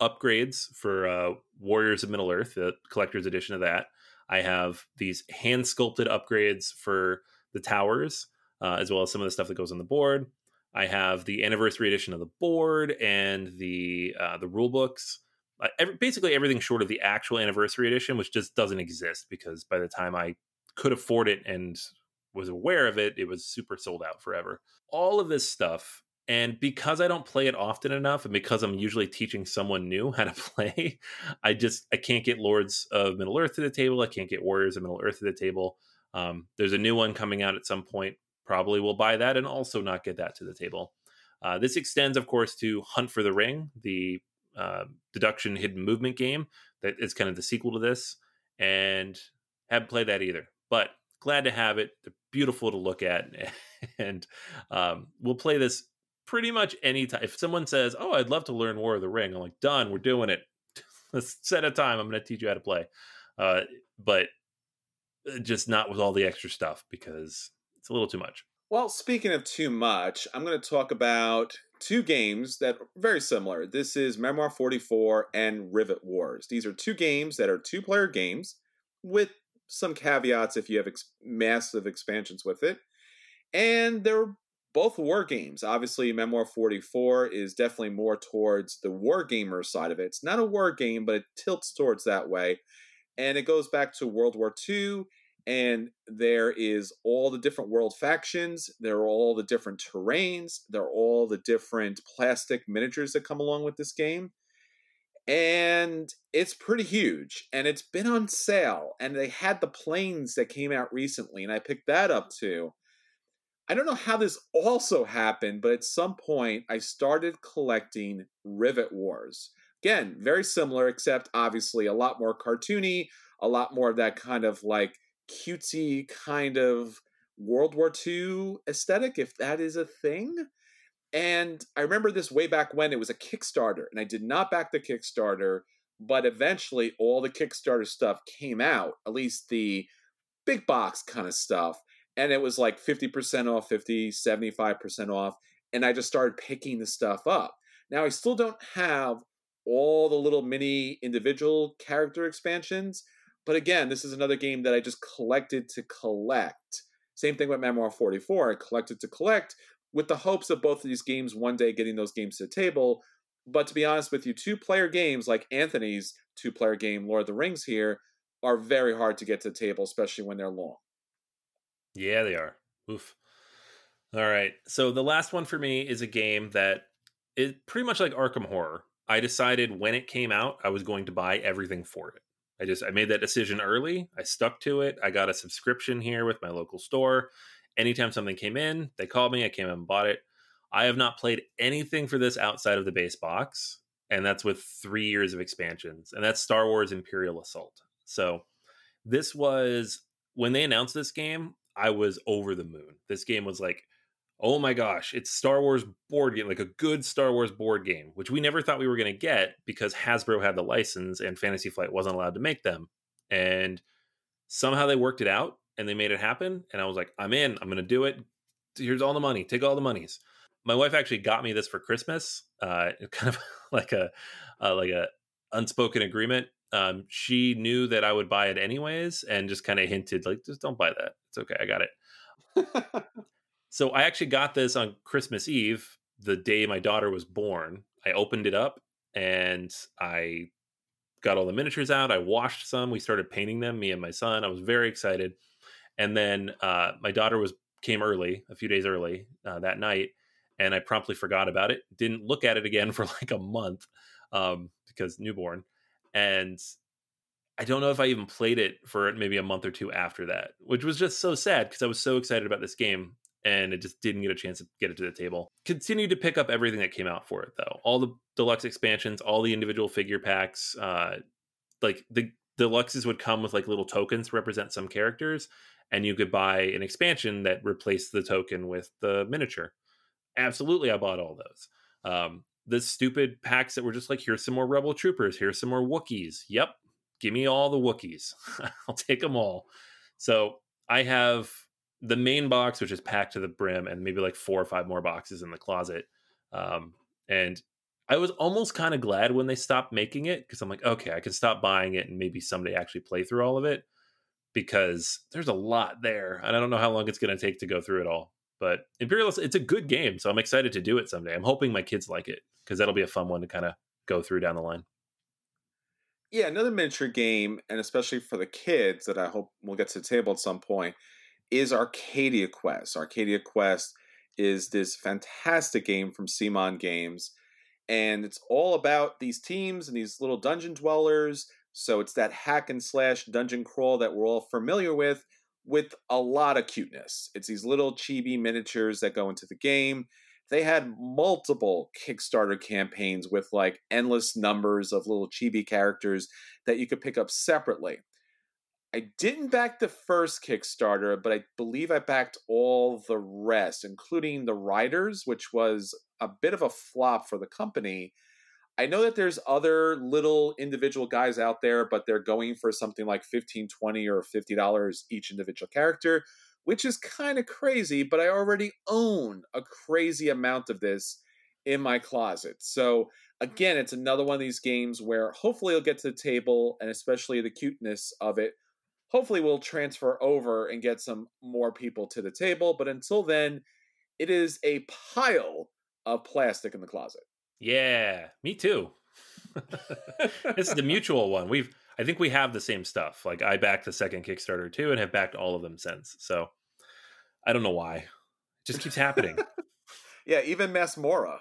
upgrades for uh, Warriors of Middle Earth, the collector's edition of that. I have these hand sculpted upgrades for the towers, uh, as well as some of the stuff that goes on the board. I have the anniversary edition of the board and the uh, the rule books. Uh, every, basically everything short of the actual anniversary edition, which just doesn't exist because by the time I could afford it and was aware of it, it was super sold out forever. All of this stuff. And because I don't play it often enough and because I'm usually teaching someone new how to play, I just, I can't get Lords of Middle Earth to the table. I can't get Warriors of Middle Earth to the table. Um, there's a new one coming out at some point. Probably will buy that and also not get that to the table. Uh, this extends, of course, to Hunt for the Ring, the uh, deduction hidden movement game that is kind of the sequel to this. and haven't played that either, but glad to have it. They're beautiful to look at, and um, we'll play this pretty much any time. If someone says, oh, I'd love to learn War of the Ring, I'm like, done, we're doing it. Let's set a time. I'm going to teach you how to play. Uh, but just not with all the extra stuff, because it's a little too much. Well, speaking of too much, I'm going to talk about two games that are very similar. This is Memoir forty-four and Rivet Wars. These are two games that are two-player games with some caveats if you have ex- massive expansions with it. And they're both war games. Obviously, Memoir forty-four is definitely more towards the war gamer side of it. It's not a war game, but it tilts towards that way. And it goes back to World War Two, and there is all the different world factions. There are all the different terrains. There are all the different plastic miniatures that come along with this game. And it's pretty huge, and it's been on sale, and they had the planes that came out recently, and I picked that up too. I don't know how this also happened, but at some point I started collecting Rivet Wars. Again, very similar, except obviously a lot more cartoony, a lot more of that kind of like cutesy kind of World War Two aesthetic, if that is a thing. And I remember this way back when it was a Kickstarter, and I did not back the Kickstarter, but eventually all the Kickstarter stuff came out, at least the big box kind of stuff. And it was like fifty percent off, fifty, seventy-five percent off. And I just started picking the stuff up. Now, I still don't have all the little mini individual character expansions. But again, this is another game that I just collected to collect. Same thing with Memoir forty-four. I collected to collect, with the hopes of both of these games one day getting those games to the table. But to be honest with you, two-player games like Anthony's two-player game, Lord of the Rings here, are very hard to get to the table, especially when they're long. Yeah, they are. Oof. All right. So the last one for me is a game that is pretty much like Arkham Horror. I decided when it came out, I was going to buy everything for it. I just, I made that decision early. I stuck to it. I got a subscription here with my local store. Anytime something came in, they called me, I came and bought it. I have not played anything for this outside of the base box, and that's with three years of expansions, and that's Star Wars Imperial Assault. So this was, when they announced this game, I was over the moon. This game was like, oh my gosh, it's Star Wars board game, like a good Star Wars board game, which we never thought we were going to get because Hasbro had the license and Fantasy Flight wasn't allowed to make them. And somehow they worked it out. And they made it happen. And I was like, I'm in. I'm going to do it. Here's all the money. Take all the monies. My wife actually got me this for Christmas. Uh, kind of like a uh, like a unspoken agreement. Um, she knew that I would buy it anyways and just kind of hinted, like, just don't buy that. It's okay. I got it. So I actually got this on Christmas Eve, the day my daughter was born. I opened it up and I got all the miniatures out. I washed some. We started painting them, me and my son. I was very excited. And then uh, my daughter was came early, a few days early uh, that night, and I promptly forgot about it. Didn't look at it again for like a month um, because newborn. And I don't know if I even played it for maybe a month or two after that, which was just so sad because I was so excited about this game, and it just didn't get a chance to get it to the table. Continued to pick up everything that came out for it, though. All the deluxe expansions, all the individual figure packs, uh, like the deluxes would come with like little tokens to represent some characters. And you could buy an expansion that replaced the token with the miniature. Absolutely, I bought all those. Um, the stupid packs that were just like, here's some more Rebel Troopers, here's some more Wookiees. Yep, give me all the Wookiees. I'll take them all. So I have the main box, which is packed to the brim, and maybe like four or five more boxes in the closet. Um, and I was almost kind of glad when they stopped making it, because I'm like, okay, I can stop buying it and maybe someday actually play through all of it. Because there's a lot there, and I don't know how long it's going to take to go through it all. But Imperial, it's a good game, so I'm excited to do it someday. I'm hoping my kids like it, because that'll be a fun one to kind of go through down the line. Yeah, another miniature game, and especially for the kids that I hope we'll get to the table at some point, is Arcadia Quest. Arcadia Quest is this fantastic game from Simon Games, and it's all about these teams and these little dungeon dwellers. So it's that hack and slash dungeon crawl that we're all familiar with, with a lot of cuteness. It's these little chibi miniatures that go into the game. They had multiple Kickstarter campaigns with like endless numbers of little chibi characters that you could pick up separately. I didn't back the first Kickstarter, but I believe I backed all the rest, including the Riders, which was a bit of a flop for the company. I know that there's other little individual guys out there, but they're going for something like fifteen dollars, twenty dollars, or fifty dollars each individual character, which is kind of crazy, but I already own a crazy amount of this in my closet. So again, it's another one of these games where hopefully it'll get to the table, and especially the cuteness of it, hopefully we'll transfer over and get some more people to the table. But until then, it is a pile of plastic in the closet. Yeah, me too. This is the mutual one. We've, I think we have the same stuff. Like I backed the second Kickstarter too and have backed all of them since. So I don't know why. It just keeps happening. Yeah, even Masmora.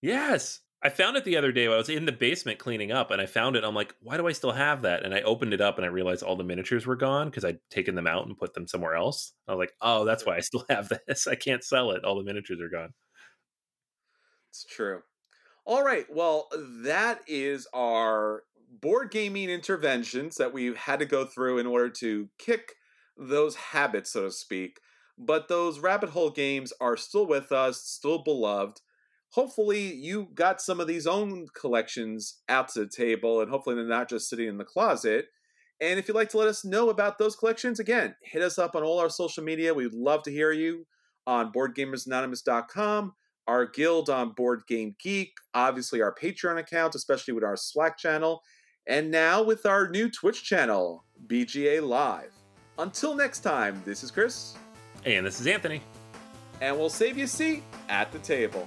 Yes. I found it the other day when I was in the basement cleaning up, and I found it. I'm like, why do I still have that? And I opened it up and I realized all the miniatures were gone because I'd taken them out and put them somewhere else. I was like, oh, that's why I still have this. I can't sell it. All the miniatures are gone. It's true. All right. Well, that is our board gaming interventions that we've had to go through in order to kick those habits, so to speak. But those rabbit hole games are still with us, still beloved. Hopefully you got some of these own collections out to the table, and hopefully they're not just sitting in the closet. And if you'd like to let us know about those collections, again, hit us up on all our social media. We'd love to hear you on board gamers anonymous dot com, our guild on Board Game Geek, obviously our Patreon account, especially with our Slack channel, and now with our new Twitch channel, B G A Live. Until next time, this is Chris. And this is Anthony. And we'll save you a seat at the table.